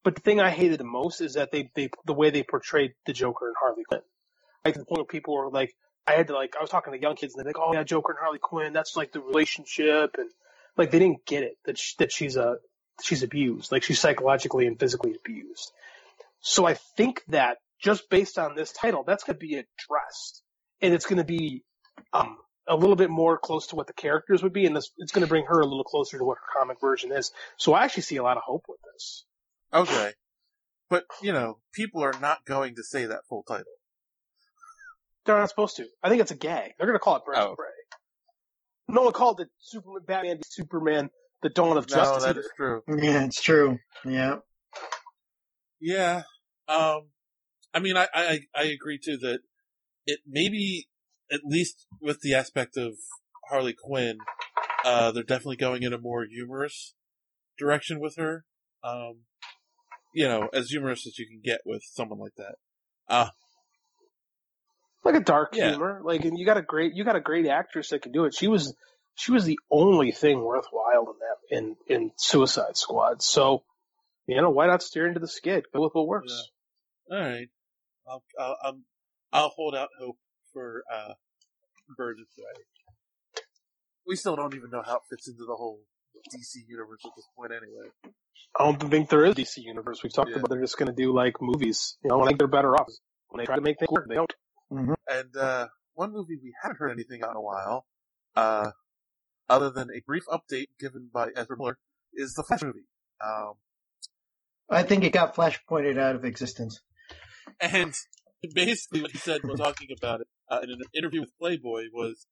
but the thing I hated the most is that the way they portrayed the Joker and Harley Quinn. Like, to the point where people were like, I was talking to young kids and they're like, oh yeah, Joker and Harley Quinn, that's like the relationship, and like they didn't get it that she's abused. Like, she's psychologically and physically abused. So I think that just based on this title, that's going to be addressed. And it's going to be a little bit more close to what the characters would be. And it's going to bring her a little closer to what her comic version is. So I actually see a lot of hope with this. Okay. But, you know, people are not going to say that full title. They're not supposed to. I think it's a gag. They're going to call it Birds of Prey. No one called it Batman v Superman The Dawn of Justice. No, that's true. Yeah, it's true. Yeah. Yeah. I mean, I agree, too, that it maybe, at least with the aspect of Harley Quinn, they're definitely going in a more humorous direction with her. You know, as humorous as you can get with someone like that. Like a dark humor. Like, and you got a great actress that can do it. She was the only thing worthwhile in that in Suicide Squad. So, you know, why not steer into the skid? Go with what works. Yeah. All right, I'll hold out hope for Birds of Prey. We still don't even know how it fits into the whole DC universe at this point, anyway. I don't think there is a DC universe. We've talked about they're just going to do like movies. You know, I think they're better off when they try to make things work. They don't. Mm-hmm. And one movie we haven't heard anything on in a while. Other than a brief update given by Ezra Miller, is the Flash movie. I think it got flashpointed out of existence. And basically what he said while talking about it in an interview with Playboy was,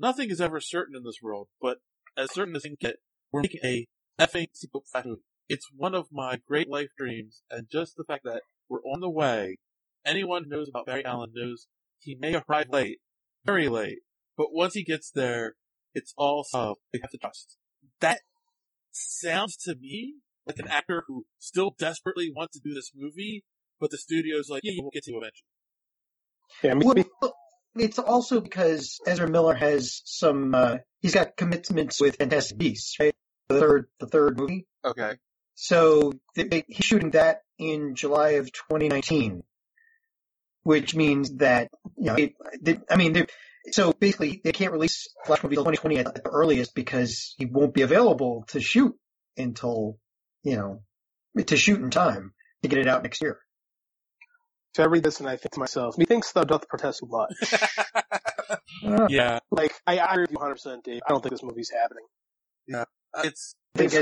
nothing is ever certain in this world, but as certain as you can get, we're making a effing sequel Flash movie. It's one of my great life dreams, and just the fact that we're on the way, anyone who knows about Barry Allen knows he may arrive late, very late, but once he gets there, it's all solved. They have to trust. That sounds to me like an actor who still desperately wants to do this movie, but the studio's like, we'll get to it eventually. Yeah, it's also because Ezra Miller has some, he's got commitments with Fantastic Beasts, right? The third movie. Okay. So he's shooting that in July of 2019, which means that, you know, I mean, So basically, they can't release Flash movie until 2020 at the earliest because he won't be available to shoot until, you know, to shoot in time to get it out next year. So I read this and I think to myself, methinks thou doth protest much. Yeah. Like, I agree with you 100%, Dave. I don't think this movie's happening. Yeah. I think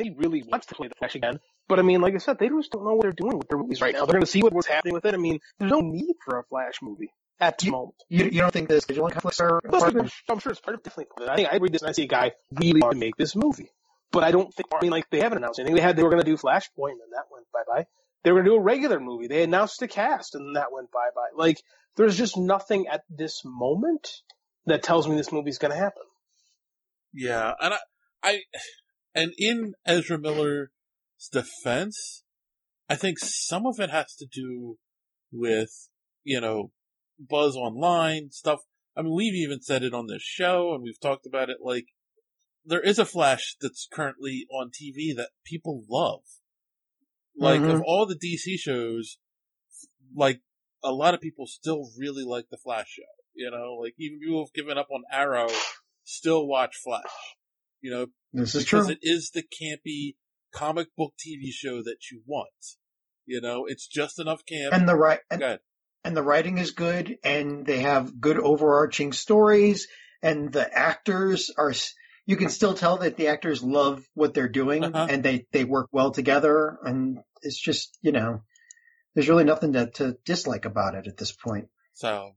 he really wants to play the Flash again. But I mean, like I said, they just don't know what they're doing with their movies right now. They're going to see what's happening with it. I mean, there's no need for a Flash movie at the moment. You don't think the scheduling conflicts are? I'm sure it's part of definitely. I think I read this and I see a guy really want to make this movie, but I don't think. I mean, like they haven't announced anything. They were going to do Flashpoint, and that went bye bye. They were going to do a regular movie. They announced a cast, and that went bye bye. Like there's just nothing at this moment that tells me this movie's going to happen. Yeah, and I in Ezra Miller's defense, I think some of it has to do with, you know, buzz online stuff. I mean, we've even said it on this show, and we've talked about it, like, there is a Flash that's currently on TV that people love. Like, mm-hmm. Of all the DC shows, like, a lot of people still really like the Flash show, you know? Like, even people who've given up on Arrow still watch Flash, you know? This is true. Because it is the campy comic book TV show that you want, you know? It's just enough camp. And the right... And the writing is good, and they have good overarching stories, and the actors are, you can still tell that the actors love what they're doing, and they work well together, and it's just, you know, there's really nothing to dislike about it at this point. So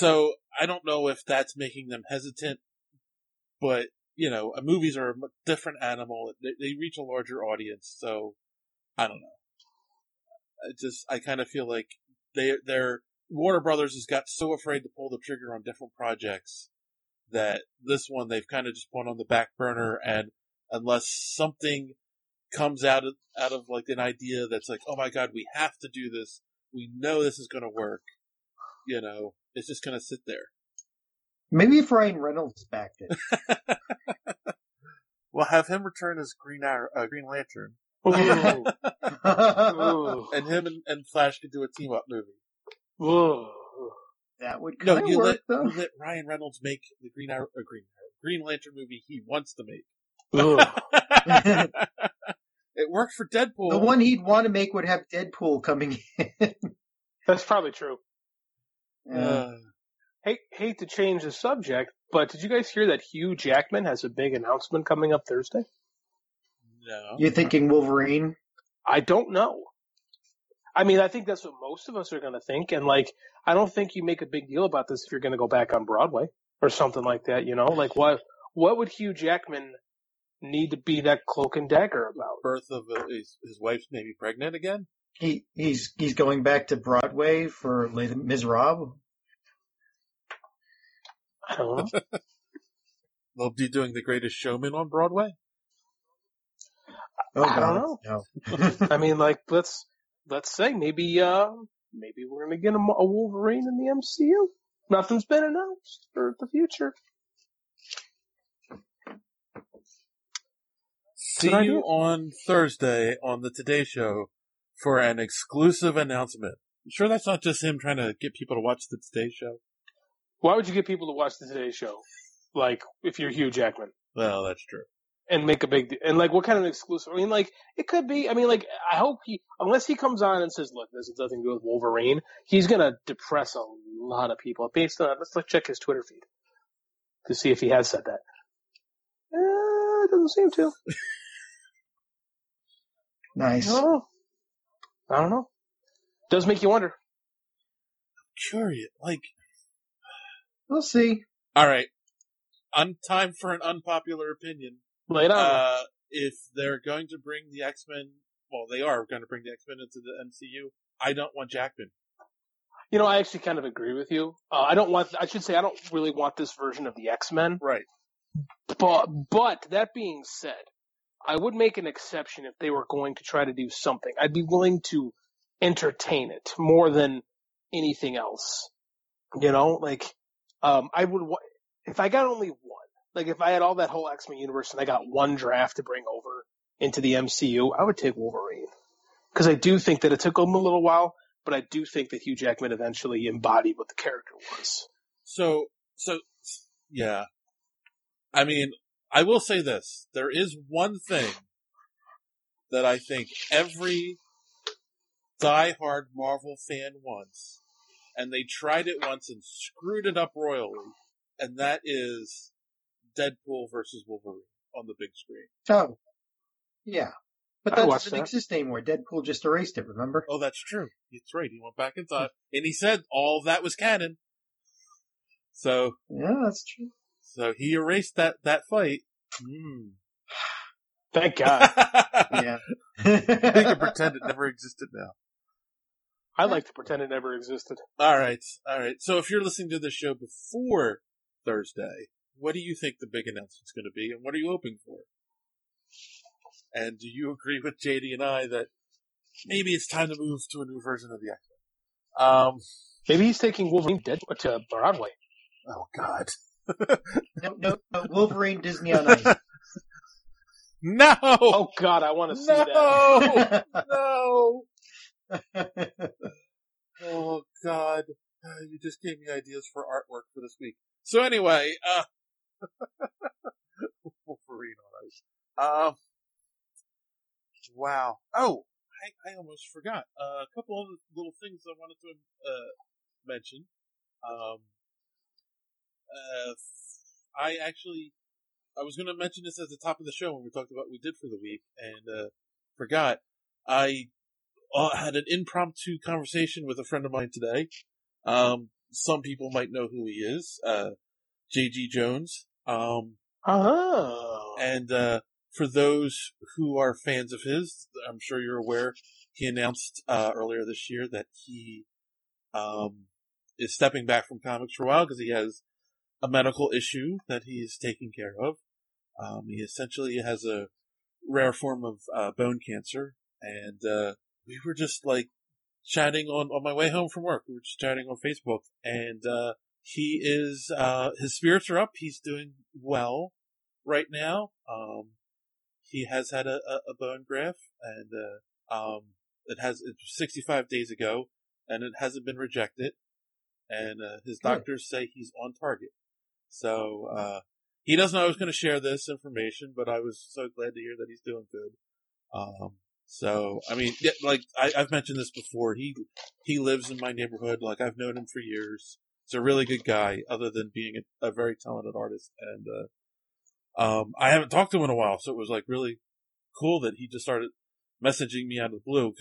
I don't know if that's making them hesitant, but, you know, movies are a different animal. They reach a larger audience, so I don't know. I kind of feel like Their Warner Brothers has got so afraid to pull the trigger on different projects that this one they've kind of just put on the back burner, and unless something comes out of like an idea that's like, oh my god, we have to do this, we know this is going to work, you know, it's just going to sit there. Maybe if Ryan Reynolds backed it, we'll have him return as Green Lantern. Ooh. Ooh. And him and Flash could do a team up movie. Ooh. That would kind of work, though. You let Ryan Reynolds make the Green Lantern movie he wants to make. Ooh. It worked for Deadpool. The one he'd want to make would have Deadpool coming in. That's probably true. Hate to change the subject, but did you guys hear that Hugh Jackman has a big announcement coming up Thursday? No. You're thinking Wolverine? I don't know. I mean, I think that's what most of us are going to think. And, like, I don't think you make a big deal about this if you're going to go back on Broadway or something like that, you know? Like, what would Hugh Jackman need to be that Cloak and Dagger about? Birth of his wife's maybe pregnant again? He's going back to Broadway for Les Miserables? I don't know. They'll be doing The Greatest Showman on Broadway? Oh, I don't know. No. I mean, like, let's say maybe we're going to get a Wolverine in the MCU. Nothing's been announced for the future. See you on Thursday on the Today Show for an exclusive announcement. I'm sure that's not just him trying to get people to watch the Today Show. Why would you get people to watch the Today Show? Like, if you're Hugh Jackman. Well, that's true. And make a big deal. And, like, what kind of exclusive? I mean, like, it could be. I mean, like, I hope unless he comes on and says, look, this has nothing to do with Wolverine, he's going to depress a lot of people. Based on, let's check his Twitter feed to see if he has said that. It doesn't seem to. Nice. I don't know. It does make you wonder. I'm curious. Like, we'll see. All right. Time for an unpopular opinion. Later. If they're going to bring the X-Men, well, they are going to bring the X-Men into the MCU, I don't want Jackman. You know, I actually kind of agree with you. I don't really want this version of the X-Men. Right. But that being said, I would make an exception if they were going to try to do something. I'd be willing to entertain it more than anything else. You know, like, I would if I got only one. Like, if I had all that whole X-Men universe and I got one draft to bring over into the MCU, I would take Wolverine. Because I do think that it took him a little while, but I do think that Hugh Jackman eventually embodied what the character was. So, yeah. I mean, I will say this. There is one thing that I think every diehard Marvel fan wants, and they tried it once and screwed it up royally, and that is Deadpool versus Wolverine on the big screen. Oh, yeah. But that doesn't exist anymore. Deadpool just erased it, remember? Oh, that's true. That's right. He went back in time, and he said all that was canon. So yeah, that's true. So he erased that fight. Mm. Thank God. Yeah. He can pretend it never existed now. I like to pretend it never existed. All right. So if you're listening to the show before Thursday, what do you think the big announcement's going to be, and what are you hoping for? And do you agree with JD and I that maybe it's time to move to a new version of the X-Men? Maybe he's taking Wolverine Deadpool to Broadway. Oh, God. No, Wolverine Disney on Ice. No! Oh, God, I want to see that. No! Oh, God. You just gave me ideas for artwork for this week. So anyway, Wolverine on Ice. Wow. Oh, I almost forgot. A couple of little things I wanted to mention. I was going to mention this at the top of the show when we talked about what we did for the week, and forgot. I had an impromptu conversation with a friend of mine today. Some people might know who he is. JG Jones. And for those who are fans of his, I'm sure you're aware, he announced earlier this year that he is stepping back from comics for a while because he has a medical issue that he is taking care of. He essentially has a rare form of bone cancer. And we were just like chatting on my way home from work. We were just chatting on Facebook. And he is, his spirits are up. He's doing well right now. He has had a bone graft, and it was 65 days ago, and it hasn't been rejected. And his doctors say he's on target. So he doesn't know I was going to share this information, but I was so glad to hear that he's doing good. So I mean, yeah, like I've mentioned this before, he lives in my neighborhood. Like I've known him for years. He's a really good guy, other than being a very talented artist. And I haven't talked to him in a while, so it was like really cool that he just started messaging me out of the blue,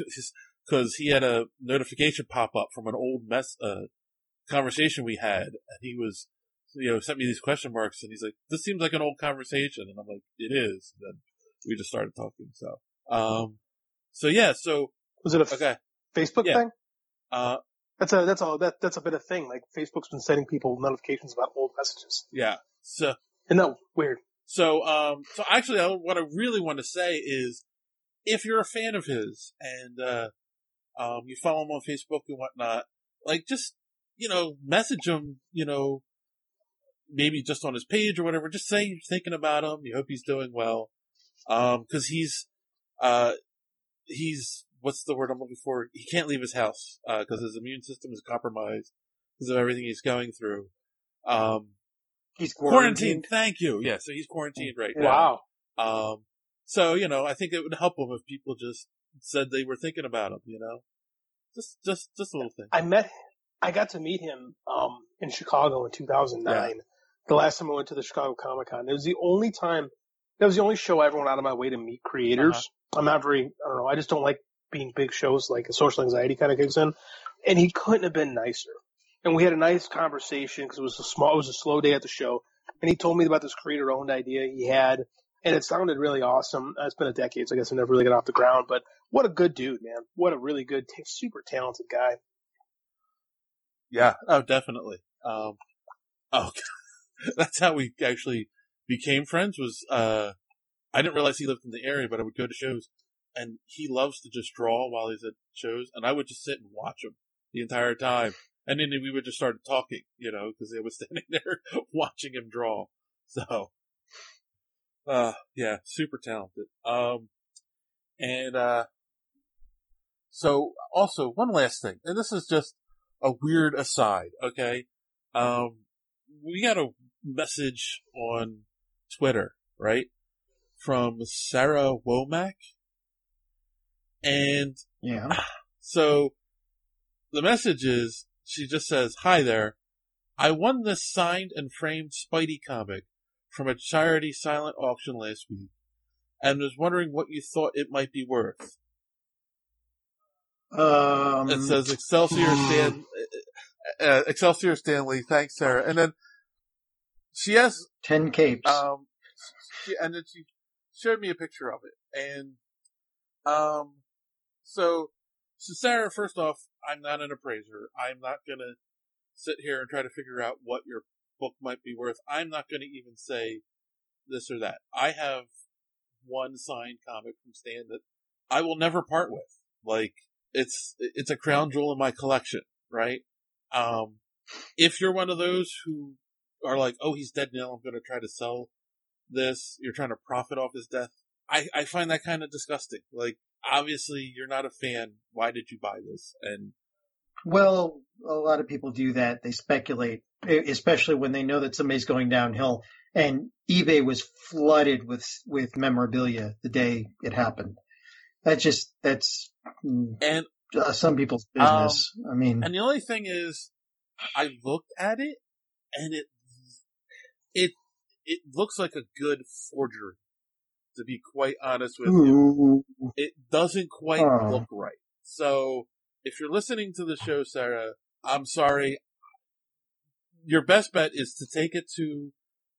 because he had a notification pop up from an old conversation we had, and he was, sent me these question marks, and he's like, "This seems like an old conversation," and I'm like, "It is." And then we just started talking. So, so was it Facebook thing? That's been a thing. Like Facebook's been sending people notifications about old messages. Yeah. So. And that was weird. So, so actually, what I really want to say is, if you're a fan of his and you follow him on Facebook and whatnot, like just message him, maybe just on his page or whatever. Just say you're thinking about him. You hope he's doing well, because he's what's the word I'm looking for? He can't leave his house because his immune system is compromised because of everything he's going through. He's quarantined. Thank you. Yeah, so he's quarantined right now. Wow. So I think it would help him if people just said they were thinking about him. Just a little thing. I got to meet him in Chicago in 2009. Yeah. The last time I went to the Chicago Comic Con, that was the only show I ever went out of my way to meet creators. Uh-huh. I just don't like being big shows, like social anxiety kind of kicks in. And he couldn't have been nicer. And we had a nice conversation because it was a slow day at the show. And he told me about this creator-owned idea he had, and it sounded really awesome. It's been a decade, so I guess I never really got off the ground. But what a good dude, man! What a really good, super talented guy. Yeah. Oh, definitely. That's how we actually became friends. Was I didn't realize he lived in the area, but I would go to shows, and he loves to just draw while he's at shows, and I would just sit and watch him the entire time. And then we would just start talking, because they were standing there watching him draw. So, yeah, super talented. And So, also, one last thing, and this is just a weird aside, okay? We got a message on Twitter, right, from Sarah Womack, and yeah. So the message is, she just says, "Hi there, I won this signed and framed Spidey comic from a charity silent auction last week, and was wondering what you thought it might be worth." It says, Excelsior Stanley, thanks Sarah. And then she has 10 capes. And then she showed me a picture of it. And, so Sarah, first off, I'm not an appraiser. I'm not gonna sit here and try to figure out what your book might be worth. I'm not gonna even say this or that. I have one signed comic from Stan that I will never part with. Like, it's a crown jewel in my collection, right? If you're one of those who are like, oh, he's dead now, I'm going to try to sell this, you're trying to profit off his death, I find that kind of disgusting. Like, obviously, you're not a fan. Why did you buy this? And well, a lot of people do that. They speculate, especially when they know that somebody's going downhill. And eBay was flooded with memorabilia the day it happened. That's some people's business. And the only thing is, I looked at it, and it looks like a good forgery, to be quite honest with you. It doesn't quite look right. So if you're listening to the show, Sarah, I'm sorry. Your best bet is to take it to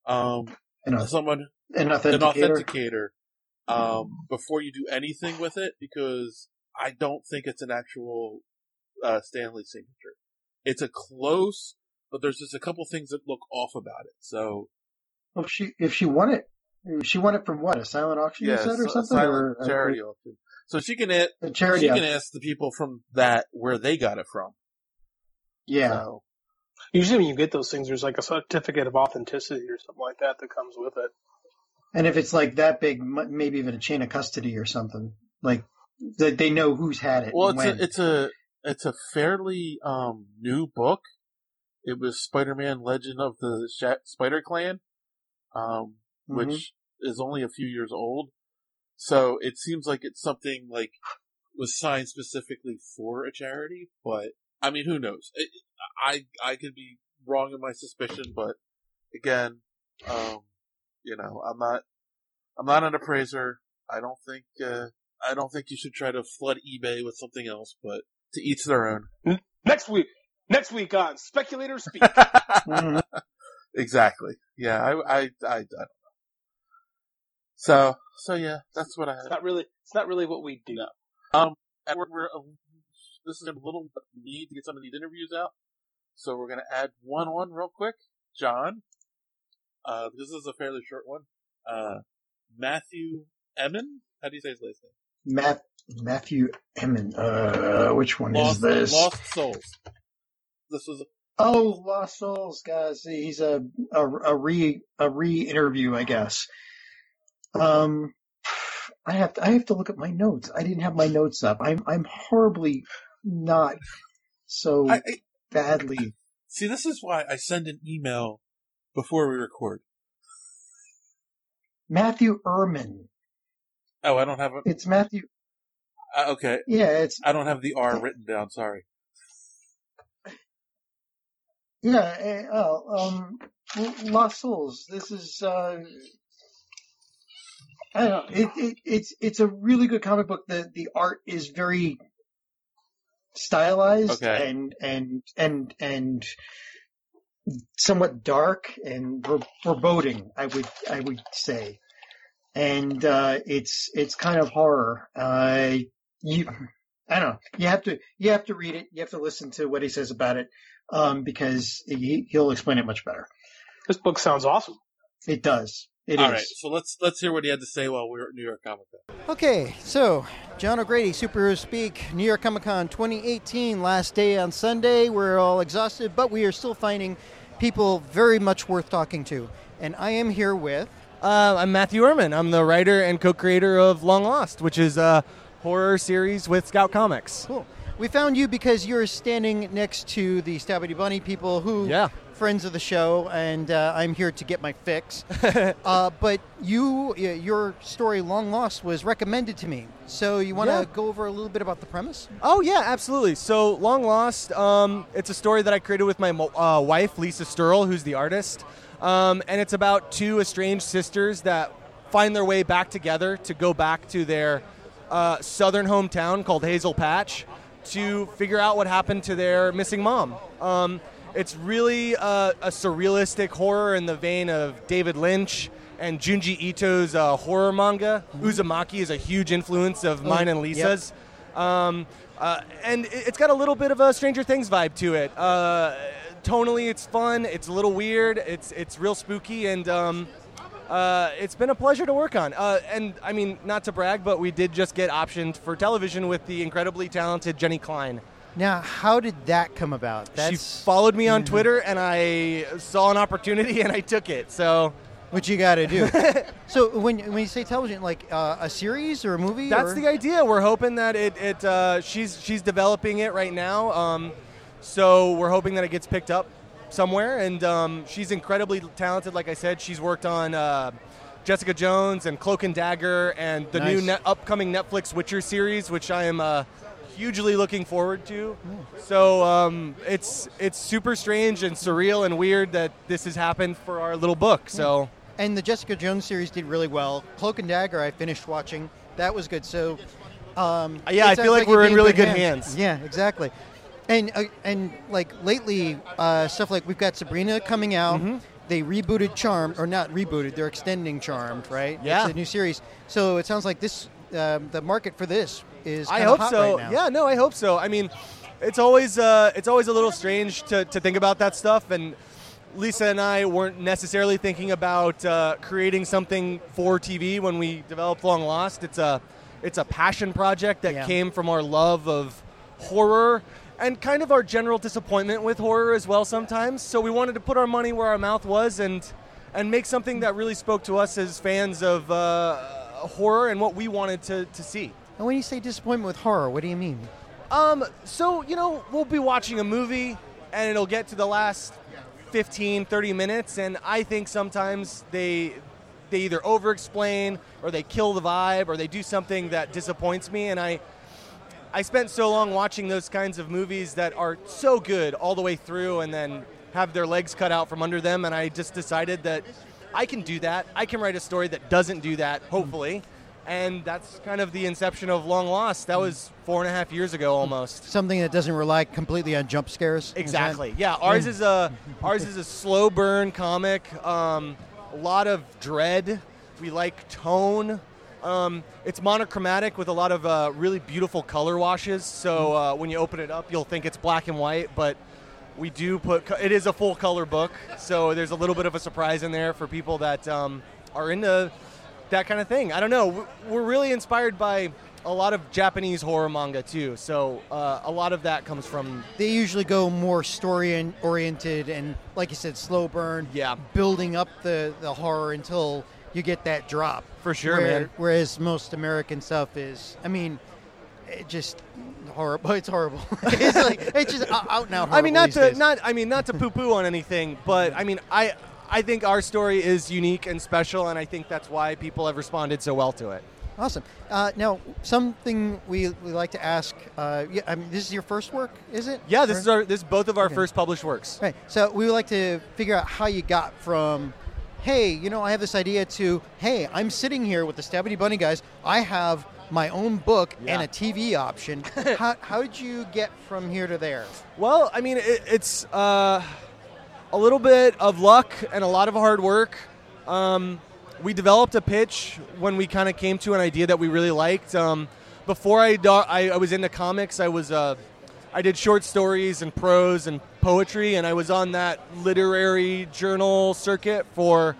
an authenticator. Before you do anything with it, because I don't think it's an actual Stanley signature. It's a close, but there's just a couple things that look off about it. So, well, if she won it from what, a silent auction, you said, or something, or charity auction. So she can ask the people from that where they got it from. Yeah. So, usually, when you get those things, there's like a certificate of authenticity or something like that that comes with it. And if it's like that big, maybe even a chain of custody or something, like they know who's had it. Well, it's a fairly new book. It was Spider-Man: Legend of the Spider Clan, which is only a few years old. So it seems like it's something like was signed specifically for a charity. But I mean, who knows? I could be wrong in my suspicion, but again. You know, I'm not an appraiser. I don't think you should try to flood eBay with something else, but to each their own. Next week on Speculator Speak. Exactly. Yeah, I don't know. So yeah, that's what I had. It's not really what we do. No. And this is a little need to get some of these interviews out, so we're gonna add one on real quick, John. This is a fairly short one. Matthew Emmon? How do you say his last name? Matthew Emmon. Which one is this? Lost Souls. This was. Oh, Lost Souls, guys. He's a re-interview, I guess. I have to look at my notes. I didn't have my notes up. I'm horribly not so badly. See, this is why I send an email before we record. Matthew Ehrman. Oh, I don't have it. It's Matthew. Okay. Yeah, it's. I don't have the R written down. Sorry. Yeah. Lost Souls. This is. I don't know. It's a really good comic book. The art is very stylized, okay, and somewhat dark and foreboding, I would say, and it's kind of horror. I don't know. You have to read it. You have to listen to what he says about it, because he'll explain it much better. This book sounds awesome. It does. It is. All right. So let's hear what he had to say while we were at New York Comic Con. Okay. So John O'Grady, Superhero Speak, New York Comic Con 2018, last day on Sunday. We're all exhausted, but we are still finding people very much worth talking to. And I am here with... I'm Matthew Ehrman. I'm the writer and co-creator of Long Lost, which is horror series with Scout Comics. Cool. We found you because you're standing next to the Stabby Bunny people who friends of the show, and I'm here to get my fix. But your story, Long Lost, was recommended to me. So you want to go over a little bit about the premise? Oh, yeah, absolutely. So Long Lost, it's a story that I created with my wife, Lisa Stirl, who's the artist. And it's about two estranged sisters that find their way back together to go back to their southern hometown called Hazel Patch to figure out what happened to their missing mom. It's really a surrealistic horror in the vein of David Lynch and Junji Ito's horror manga. Mm-hmm. Uzumaki is a huge influence of mine and Lisa's. Yep. And it's got a little bit of a Stranger Things vibe to it. Tonally, it's fun. It's a little weird. It's real spooky, and it's been a pleasure to work on. And, I mean, not to brag, but we did just get optioned for television with the incredibly talented Jenny Klein. Now, how did that come about? She followed me on Twitter, and I saw an opportunity, and I took it. So, what you got to do? So, when you say television, like a series or a movie? That's the idea. We're hoping that it she's developing it right now. So we're hoping that it gets picked up somewhere. And she's incredibly talented. Like I said, she's worked on Jessica Jones and Cloak and Dagger, and the new upcoming Netflix Witcher series, which I am. Hugely looking forward to. So it's super strange and surreal and weird that this has happened for our little book. So, and the Jessica Jones series did really well. Cloak and Dagger I finished watching. That was good. So I feel like we're in really good hands. Yeah, exactly. And like lately stuff like we've got Sabrina coming out. Mm-hmm. They rebooted Charmed, or not rebooted, they're extending Charmed, right? Yeah. It's a new series. So it sounds like this the market for this is kind of hot right now. Yeah, no, I hope so. I mean, it's always a little strange to think about that stuff, and Lisa and I weren't necessarily thinking about creating something for TV when we developed Long Lost. It's a passion project that came from our love of horror and kind of our general disappointment with horror as well sometimes. So we wanted to put our money where our mouth was and make something that really spoke to us as fans of horror and what we wanted to see. And when you say disappointment with horror, what do you mean? So, you know, we'll be watching a movie, and it'll get to the last 15, 30 minutes, and I think sometimes they either over-explain, or they kill the vibe, or they do something that disappoints me, and I spent so long watching those kinds of movies that are so good all the way through, and then have their legs cut out from under them, and I just decided that I can do that. I can write a story that doesn't do that, hopefully. And that's kind of the inception of Long Lost. That was 4.5 years ago almost. Something that doesn't rely completely on jump scares. Exactly. Yeah, ours is a slow burn comic. A lot of dread. We like tone. It's monochromatic with a lot of really beautiful color washes. So when you open it up, you'll think it's black and white, but we do put... It is a full-color book, so there's a little bit of a surprise in there for people that are into that kind of thing. I don't know. We're really inspired by a lot of Japanese horror manga, too, so a lot of that comes from... They usually go more story-oriented and, like you said, slow burn, building up the horror until you get that drop. For sure, man. Whereas most American stuff is... I mean... It just horrible. It's horrible. It's like it's just out and out. I mean, not to poo-poo on anything, but I mean, I think our story is unique and special, and I think that's why people have responded so well to it. Awesome. Now, something we like to ask. I mean, this is your first work, is it? Yeah, this is both of our first published works. Right. So we would like to figure out how you got from, hey, you know, I have this idea to, hey, I'm sitting here with the Stabby Bunny guys. I have my own book and a TV option. How did you get from here to there? Well, I mean, it's a little bit of luck and a lot of hard work. We developed a pitch when we kind of came to an idea that we really liked. Before I was into comics, I did short stories and prose and poetry, and I was on that literary journal circuit for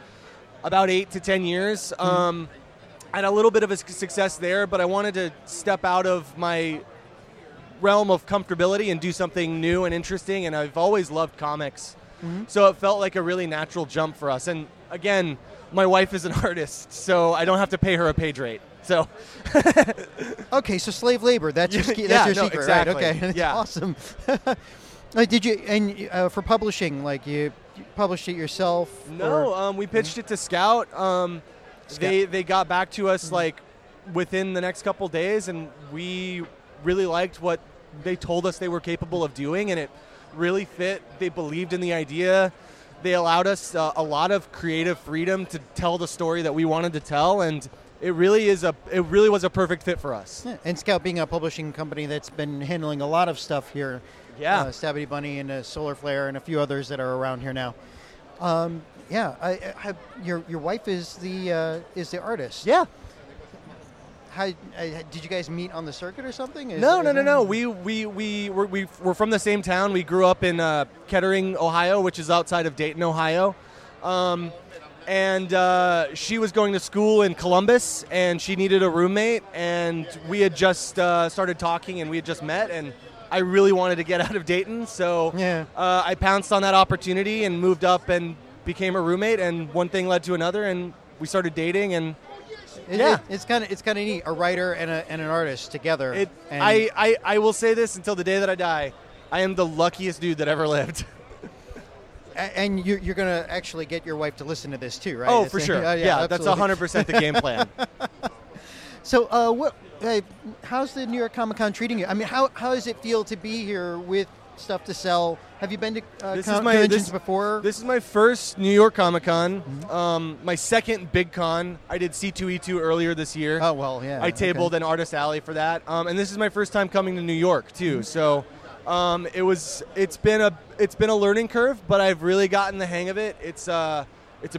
about 8 to 10 years. I had a little bit of a success there, but I wanted to step out of my realm of comfortability and do something new and interesting, and I've always loved comics. Mm-hmm. So it felt like a really natural jump for us. And again, my wife is an artist, so I don't have to pay her a page rate. So, okay, so slave labor. That's your, secret, exactly. Right? Okay, that's awesome. Did you for publishing? Like you published it yourself? No, we pitched it to Scout. They got back to us like within the next couple days, and we really liked what they told us they were capable of doing, and it really fit. They believed in the idea. They allowed us a lot of creative freedom to tell the story that we wanted to tell, and it really was a perfect fit for us. Yeah. And Scout being a publishing company that's been handling a lot of stuff here, Stabby Bunny and Solar Flare and a few others that are around here now. Your wife is the artist. Yeah. How did you guys meet on the circuit or something? No. We're from the same town. We grew up in Kettering, Ohio, which is outside of Dayton, Ohio. And she was going to school in Columbus, and she needed a roommate. And we had just started talking, and we had just met. And I really wanted to get out of Dayton, so I pounced on that opportunity and moved up and became a roommate. And one thing led to another, and we started dating. And It's kind of neat. A writer and an artist together. I will say this until the day that I die. I am the luckiest dude that ever lived. And you're going to actually get your wife to listen to this too, right? Oh, for sure. Yeah, that's 100% the game plan. So how's the New York Comic Con treating you? I mean, how does it feel to be here with stuff to sell? Have you been to conventions before? This is my first New York Comic Con. Mm-hmm. My second big con. I did C2E2 earlier this year. Oh, well, yeah. I tabled an Artist Alley for that. And this is my first time coming to New York, too. So it's been a learning curve, but I've really gotten the hang of it. It's a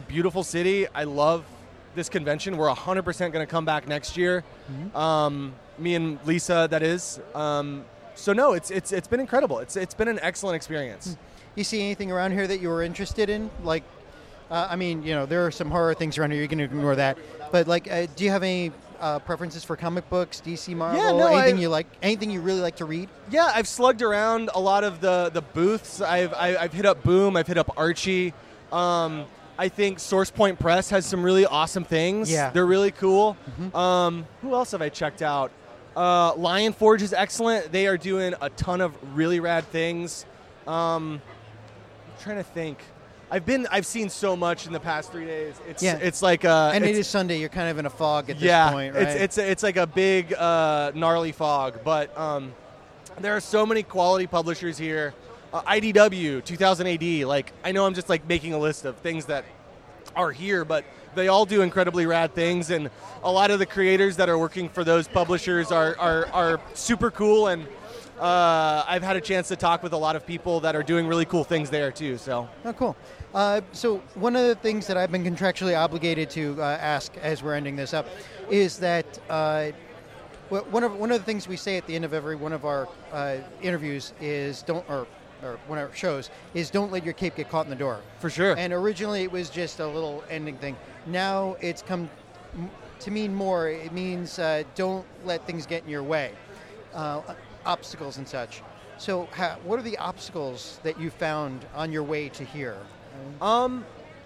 beautiful city. I love this convention. We're 100% going to come back next year. Mm-hmm. Me and Lisa, that is. So no, it's been incredible. It's been an excellent experience. You see anything around here that you were interested in? Like, there are some horror things around here. You can ignore that. But like, do you have any preferences for comic books, DC, Marvel, anything you like? Anything you really like to read? Yeah, I've slugged around a lot of the booths. I've hit up Boom. I've hit up Archie. I think Source Point Press has some really awesome things. Yeah. They're really cool. Mm-hmm. Who else have I checked out? Lion Forge is excellent. They are doing a ton of really rad things. I'm trying to think. I've seen so much in the past 3 days. It's like and it is Sunday. You're kind of in a fog at this point, right? It's like a big gnarly fog. But there are so many quality publishers here. IDW 2000 AD. Like I know I'm just like making a list of things that are here, but they all do incredibly rad things, and a lot of the creators that are working for those publishers are super cool, and I've had a chance to talk with a lot of people that are doing really cool things there, too. So. Oh, cool. So one of the things that I've been contractually obligated to ask as we're ending this up is that one of the things we say at the end of every one of our interviews is one of our shows, is don't let your cape get caught in the door. For sure. And originally it was just a little ending thing. Now it's come to mean more. It means don't let things get in your way, obstacles and such. So what are the obstacles that you found on your way to here?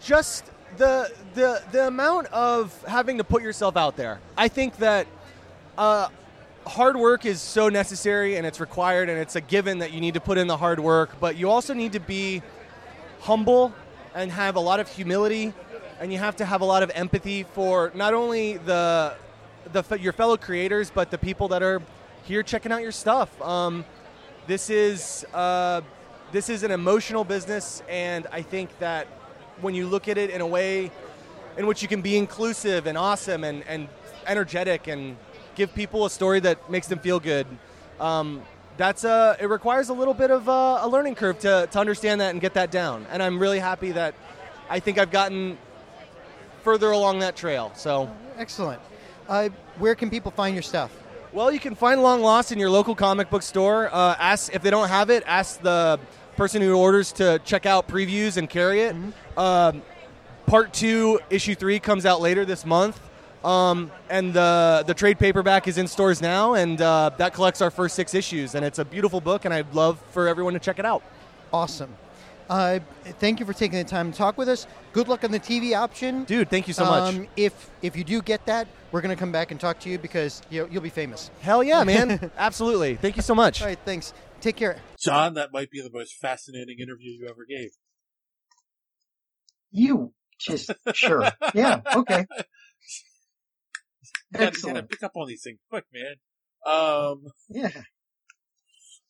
Just the amount of having to put yourself out there. I think that hard work is so necessary, and it's required, and it's a given that you need to put in the hard work, but you also need to be humble and have a lot of humility, and you have to have a lot of empathy for not only your fellow creators, but the people that are here checking out your stuff. This is an emotional business, and I think that when you look at it in a way in which you can be inclusive and awesome and energetic and give people a story that makes them feel good. It requires a little bit of a learning curve to understand that and get that down. And I'm really happy that I think I've gotten further along that trail. So excellent. Where can people find your stuff? Well, you can find Long Lost in your local comic book store. Ask if they don't have it. Ask the person who orders to check out previews and carry it. Mm-hmm. Part 2, issue 3 comes out later this month. And the trade paperback is in stores now, and that collects our first 6 issues. And it's a beautiful book, and I'd love for everyone to check it out. Awesome. Thank you for taking the time to talk with us. Good luck on the TV option. Dude, thank you so much. If you do get that, we're going to come back and talk to you because you'll be famous. Hell yeah, man. Absolutely. Thank you so much. All right, thanks. Take care. John, that might be the most fascinating interview you ever gave. You just, sure. Yeah, okay. Excellent. Gotta pick up on these things quick, man. Yeah.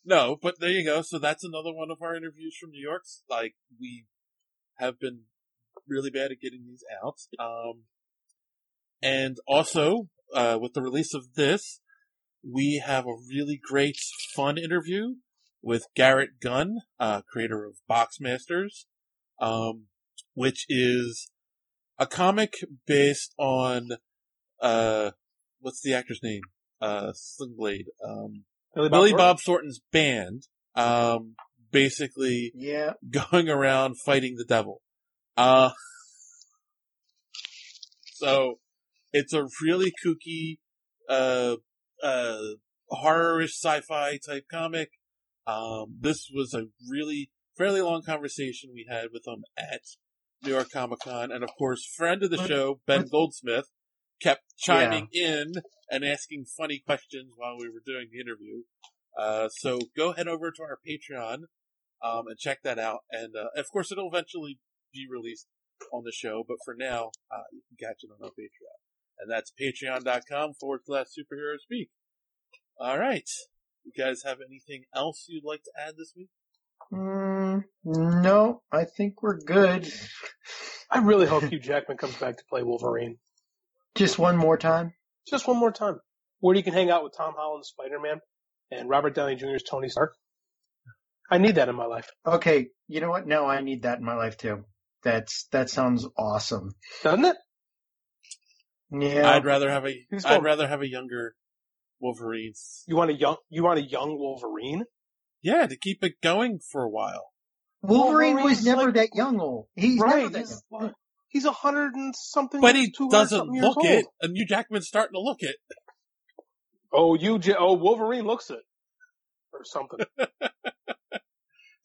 No, but there you go. So that's another one of our interviews from New York. Like, we have been really bad at getting these out. And also, with the release of this, we have a really great, fun interview with Garrett Gunn, creator of Boxmasters, which is a comic based on, what's the actor's name? Slingblade, Billy Bob Thornton's band, basically going around fighting the devil. So it's a really kooky, horror-ish sci-fi type comic. This was a really fairly long conversation we had with him at New York Comic Con. And of course, friend of the show, Ben Goldsmith, kept chiming in and asking funny questions while we were doing the interview. So go head over to our Patreon, and check that out. And, of course, it'll eventually be released on the show, but for now, you can catch it on our Patreon. And that's patreon.com/superhero speak. All right. You guys have anything else you'd like to add this week? No, I think we're good. I really hope Hugh Jackman comes back to play Wolverine. Just one more time? Just one more time. Where you can hang out with Tom Holland's Spider-Man and Robert Downey Jr.'s Tony Stark. I need that in my life. Okay, you know what? No, I need that in my life, too. That sounds awesome. Doesn't it? Yeah. I'd rather have a younger Wolverine. You want a young Wolverine? Yeah, to keep it going for a while. Wolverine was never that young old. He's never that young. He's 100-something. But he doesn't look it. And Hugh Jackman's starting to look it. Oh, Wolverine looks it. Or something.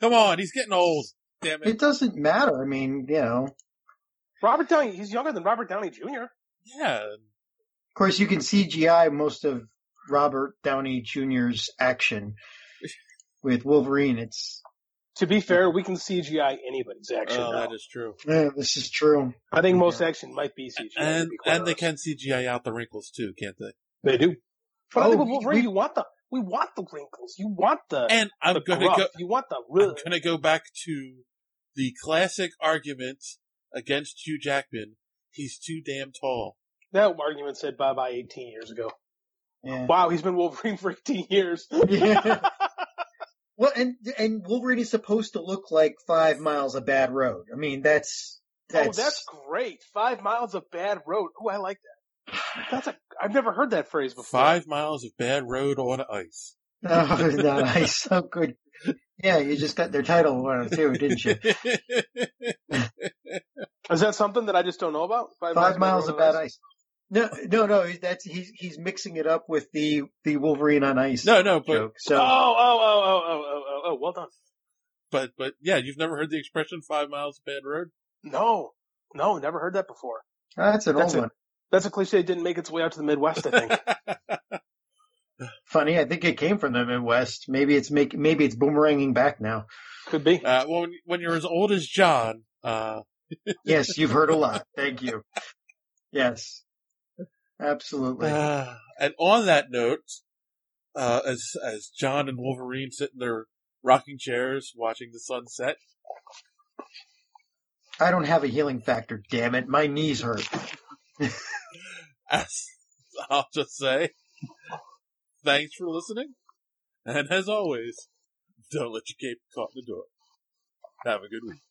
Come on, he's getting old. Damn it. It doesn't matter. I mean, you know. Robert Downey, he's younger than Robert Downey Jr. Yeah. Of course, you can CGI most of Robert Downey Jr.'s action with Wolverine. To be fair, we can CGI anybody's action. Oh, that is true. Yeah, this is true. I think most action might be CGI. And they can CGI out the wrinkles too, can't they? They do. But with Wolverine, we want the wrinkles. You want the and I'm the gonna gruff. Go. You want the. Really. I'm gonna go back to the classic argument against Hugh Jackman. He's too damn tall. That argument said bye-bye 18 years ago. Yeah. Wow, he's been Wolverine for 18 years. Yeah. Well, and Wolverine is supposed to look like 5 miles of bad road. I mean, that's great. 5 miles of bad road. Oh, I like that. I've never heard that phrase before. 5 miles of bad road on ice. Oh, it's not ice. So good. Yeah, you just got their title one or two, didn't you? Is that something that I just don't know about? 5 miles of bad ice. No. That's he's mixing it up with the Wolverine on Ice. No, but joke, so. Oh! Well done. But yeah, you've never heard the expression 5 miles of bad road? No, never heard that before. That's an old one. That's a cliche that didn't make its way out to the Midwest, I think. Funny, I think it came from the Midwest. Maybe it's boomeranging back now. Could be. Well, when you're as old as John. Yes, you've heard a lot. Thank you. Yes. Absolutely. And on that note, as John and Wolverine sit in their rocking chairs watching the sunset. I don't have a healing factor, damn it. My knees hurt. I'll just say, thanks for listening. And as always, don't let your cape be caught in the door. Have a good week.